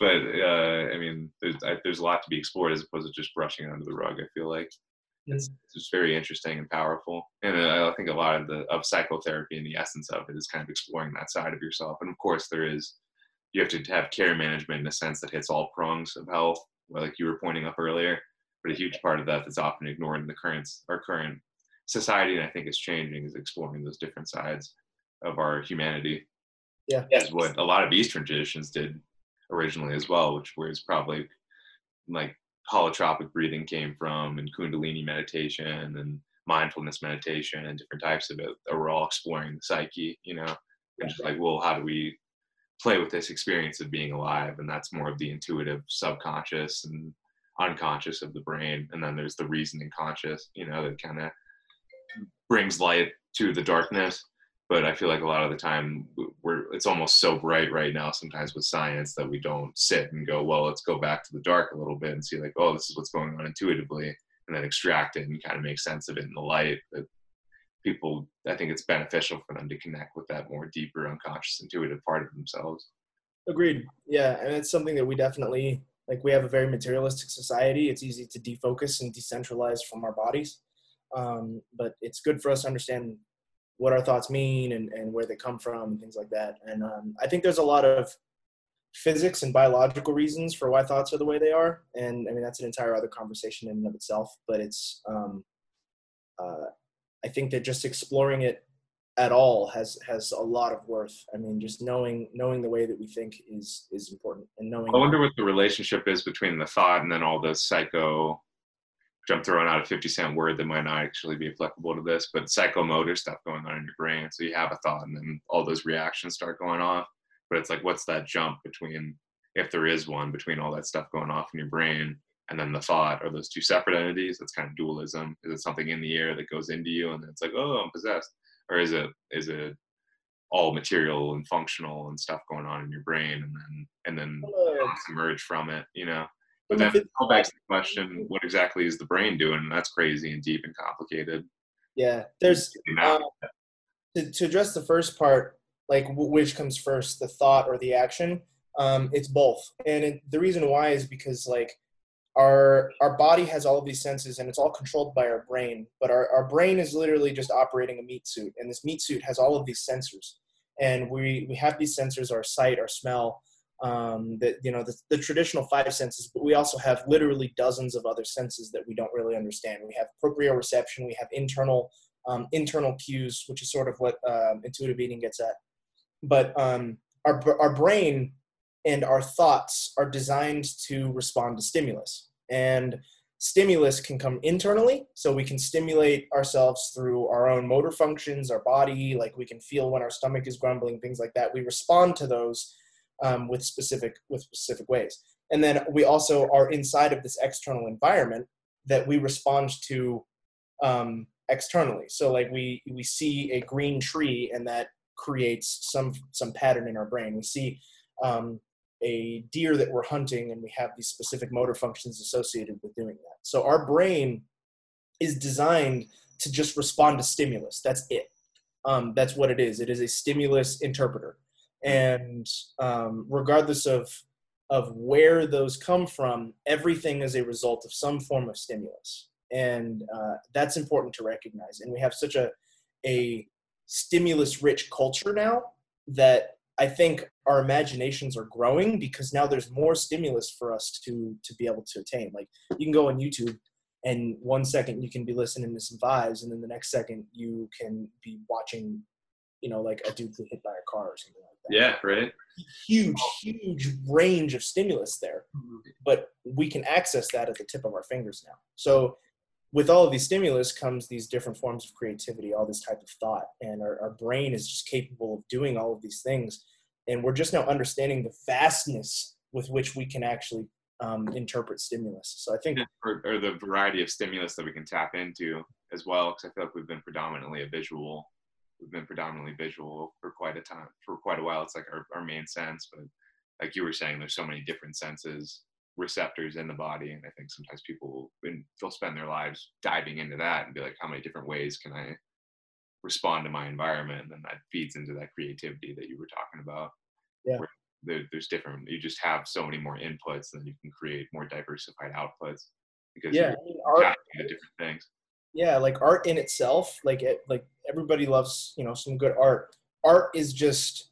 But, uh, I mean, there's, I, there's a lot to be explored as opposed to just brushing it under the rug, I feel like. Mm-hmm. It's, it's very interesting and powerful. And uh, I think a lot of the of psychotherapy and the essence of it is kind of exploring that side of yourself. And, of course, there is, you have to have care management in a sense that hits all prongs of health, like you were pointing up earlier. But a huge part of that that's often ignored in the current, our current society, and I think it's changing, is exploring those different sides of our humanity. Yeah, that's what a lot of Eastern traditions did originally as well, which was probably like holotropic breathing came from, and Kundalini meditation and mindfulness meditation and different types of it that were all exploring the psyche, you know, and just like, well, how do we play with this experience of being alive? And that's more of the intuitive subconscious and unconscious of the brain. And then there's the reasoning conscious, you know, that kind of brings light to the darkness. But I feel like a lot of the time we're, it's almost so bright right now sometimes with science that we don't sit and go, well, let's go back to the dark a little bit and see like, oh, this is what's going on intuitively, and then extract it and kind of make sense of it in the light. But people, I think it's beneficial for them to connect with that more deeper, unconscious, intuitive part of themselves. Agreed. Yeah. And it's something that we definitely, like, we have a very materialistic society. It's easy to defocus and decentralize from our bodies. Um, but it's good for us to understand what our thoughts mean and, and where they come from and things like that. And um, I think there's a lot of physics and biological reasons for why thoughts are the way they are. And I mean, that's an entire other conversation in and of itself, but it's, um, uh, I think that just exploring it at all has, has a lot of worth. I mean, just knowing, knowing the way that we think is, is important, and knowing. I wonder what the relationship is between the thought and then all the psycho, which I'm throwing out a fifty cent word that might not actually be applicable to this, but psychomotor stuff going on in your brain. So you have a thought and then all those reactions start going off, but it's like, what's that jump between, if there is one, between all that stuff going off in your brain and then the thought? Are those two separate entities? That's kind of dualism. Is it something in the air that goes into you and then it's like, oh, I'm possessed? Or is it, is it all material and functional and stuff going on in your brain and then, and then emerge from it, you know? But then go back to the question, what exactly is the brain doing? And that's crazy and deep and complicated. Yeah. There's, uh, to, to address the first part, like w- which comes first, the thought or the action, um, it's both. And it, the reason why is because like our, our body has all of these senses and it's all controlled by our brain, but our, our brain is literally just operating a meat suit. And this meat suit has all of these sensors, and we, we have these sensors, our sight, our smell, um, that, you know, the, the traditional five senses, but we also have literally dozens of other senses that we don't really understand. We have proprioception, we have internal, um, internal cues, which is sort of what, um, intuitive eating gets at. But, um, our, our brain and our thoughts are designed to respond to stimulus, and stimulus can come internally. So we can stimulate ourselves through our own motor functions, our body, like we can feel when our stomach is grumbling, things like that. We respond to those Um, with specific with specific ways. And then we also are inside of this external environment that we respond to um, externally. So like we we see a green tree and that creates some some pattern in our brain. We see um, a deer that we're hunting and we have these specific motor functions associated with doing that. So our brain is designed to just respond to stimulus. That's it. Um, that's what it is. It is a stimulus interpreter. And um, regardless of of where those come from, everything is a result of some form of stimulus, and uh, that's important to recognize. And we have such a a stimulus-rich culture now that I think our imaginations are growing, because now there's more stimulus for us to to be able to attain. Like you can go on YouTube, and one second you can be listening to some vibes, and then the next second you can be watching, you know, like a dude hit by a car or something like that. Yeah, right. Huge, huge range of stimulus there, but we can access that at the tip of our fingers now. So with all of these stimulus comes these different forms of creativity, all this type of thought, and our, our brain is just capable of doing all of these things. And we're just now understanding the vastness with which we can actually um, interpret stimulus. So I think, or, or the variety of stimulus that we can tap into as well, because I feel like we've been predominantly a visual We've been predominantly visual for quite a time, for quite a while. It's like our, our main sense, but like you were saying, there's so many different senses, receptors in the body. And I think sometimes people, they'll spend their lives diving into that and be like, how many different ways can I respond to my environment? And then that feeds into that creativity that you were talking about. Yeah. Where there, there's different, you just have so many more inputs and then you can create more diversified outputs because yeah, you're I mean, art, different things. Yeah, like art in itself, like it, like everybody loves, you know, some good art. Art is just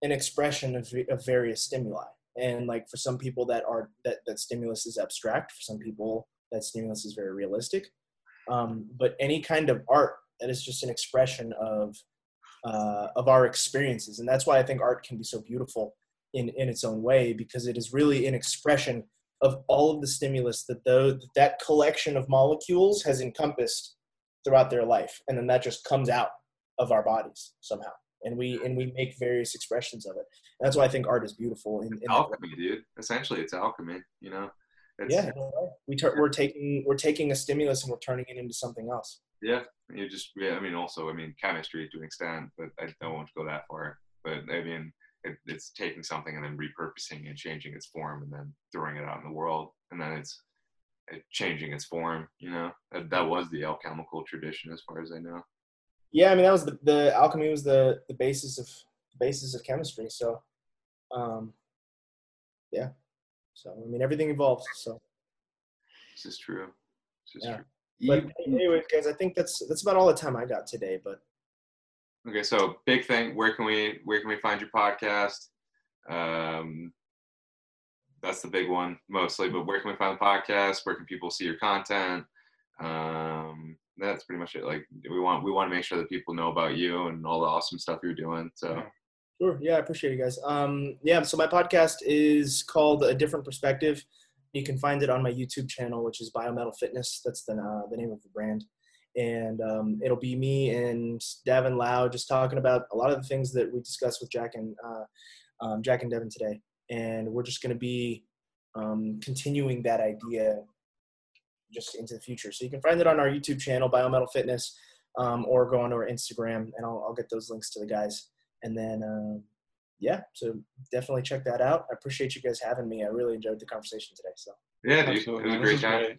an expression of, of various stimuli. And like for some people that art, that, that stimulus is abstract. For some people that stimulus is very realistic. Um, but any kind of art that is just an expression of uh, of our experiences. And that's why I think art can be so beautiful in, in its own way, because it is really an expression of all of the stimulus that the, that collection of molecules has encompassed throughout their life. And then that just comes out of our bodies somehow. And we and we make various expressions of it. And that's why I think art is beautiful. In, in alchemy, that dude. Essentially, it's alchemy, you know? It's, yeah, no, we t- we're, taking, we're taking a stimulus and we're turning it into something else. Yeah, you just, yeah, I mean, also, I mean, chemistry to an extent, but I don't want to go that far. But I mean, it, it's taking something and then repurposing and changing its form and then throwing it out in the world. And then it's it changing its form, you know? That, that was the alchemical tradition as far as I know. Yeah, I mean, that was the, the alchemy was the, the basis of basis of chemistry. So, um, yeah. So, I mean, everything evolves, so. This is true. This is yeah. true. But anyway, guys, I think that's that's about all the time I got today. But okay, so big thing. Where can we where can we find your podcast? Um, that's the big one mostly. But where can we find the podcast? Where can people see your content? Um, that's pretty much it. Like we want we want to make sure that people know about you and all the awesome stuff you're doing. So sure, yeah, I appreciate you guys. Um, yeah, so my podcast is called A Different Perspective. You can find it on my YouTube channel, which is Biometal Fitness. That's the, uh, the name of the brand. And um, it'll be me and Davin Lau just talking about a lot of the things that we discussed with Jack and uh, um, Jack and Devin today. And we're just going to be um, continuing that idea just into the future. So you can find it on our YouTube channel, Biometal Fitness, um, or go onto our Instagram, and I'll, I'll get those links to the guys. And then, um, yeah, so definitely check that out. I appreciate you guys having me. I really enjoyed the conversation today. So yeah, dude, absolutely. It was a great time. Great.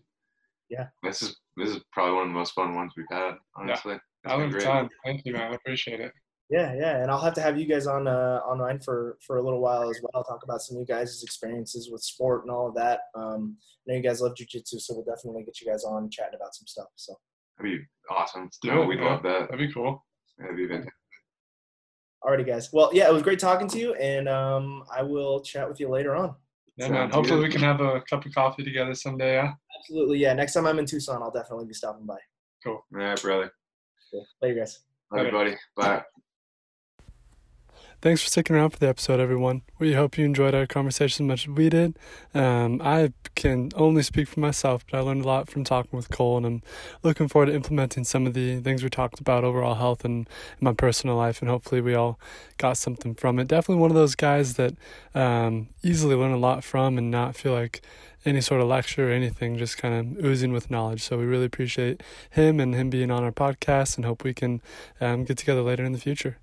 Yeah, this is this is probably one of the most fun ones we've had. Honestly, yeah. That was fun. Thank you, man. I appreciate it. Yeah, yeah, and I'll have to have you guys on uh, online for for a little while as well. I'll talk about some of you guys' experiences with sport and all of that. Um, I know you guys love jiu-jitsu, so we'll definitely get you guys on chatting about some stuff. So that'd be awesome. No, we'd yeah. love that. That'd be cool. That'd be fantastic. Alrighty, guys. Well, yeah, it was great talking to you, and um, I will chat with you later on. Yeah, man. Hopefully we can have a cup of coffee together someday, yeah? Absolutely, yeah. Next time I'm in Tucson, I'll definitely be stopping by. Cool. All right, brother. Cool. Later, guys. Love you, buddy. Bye. Thanks for sticking around for the episode, everyone. We hope you enjoyed our conversation as much as we did. Um, I can only speak for myself, but I learned a lot from talking with Cole, and I'm looking forward to implementing some of the things we talked about, overall health and my personal life, and hopefully we all got something from it. Definitely one of those guys that um, easily learn a lot from and not feel like any sort of lecture or anything, just kind of oozing with knowledge. So we really appreciate him and him being on our podcast, and hope we can um, get together later in the future.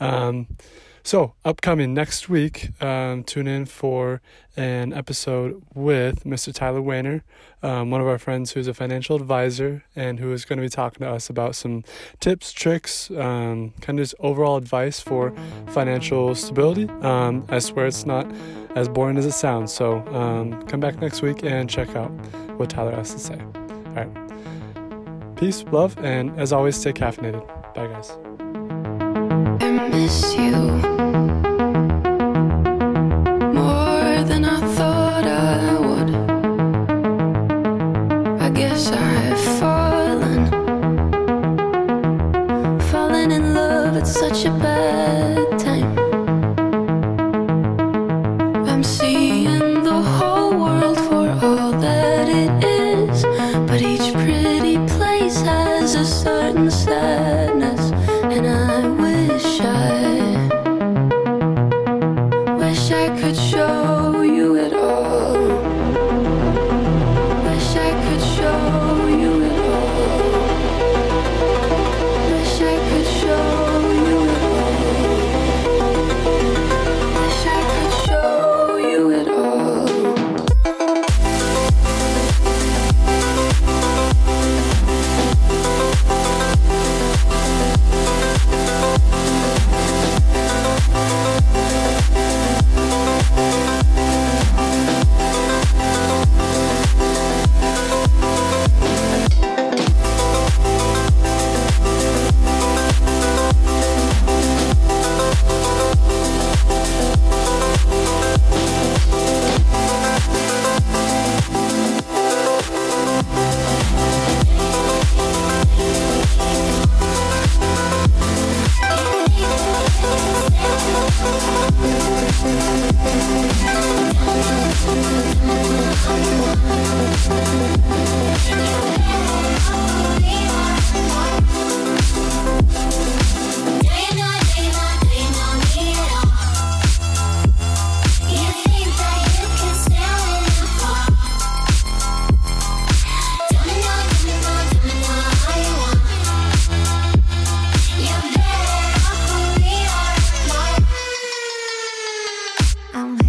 Um, so upcoming next week, um, tune in for an episode with Mister Tyler Wehner, um, one of our friends who's a financial advisor and who is going to be talking to us about some tips, tricks, um, kind of just overall advice for financial stability. Um, I swear it's not as boring as it sounds. So, um, come back next week and check out what Tyler has to say. All right. Peace, love, and as always, stay caffeinated. Bye, guys. I miss you more than I thought I would. I guess I have fallen, fallen in love at such a bad time. I'm seeing the whole world for all that it is, but each pretty place has a certain sadness, and I wish I, wish I could show you it all. Wish I could show you it all. Wish I could show you it all. Wish I could show you it all. We'll be right back. I'm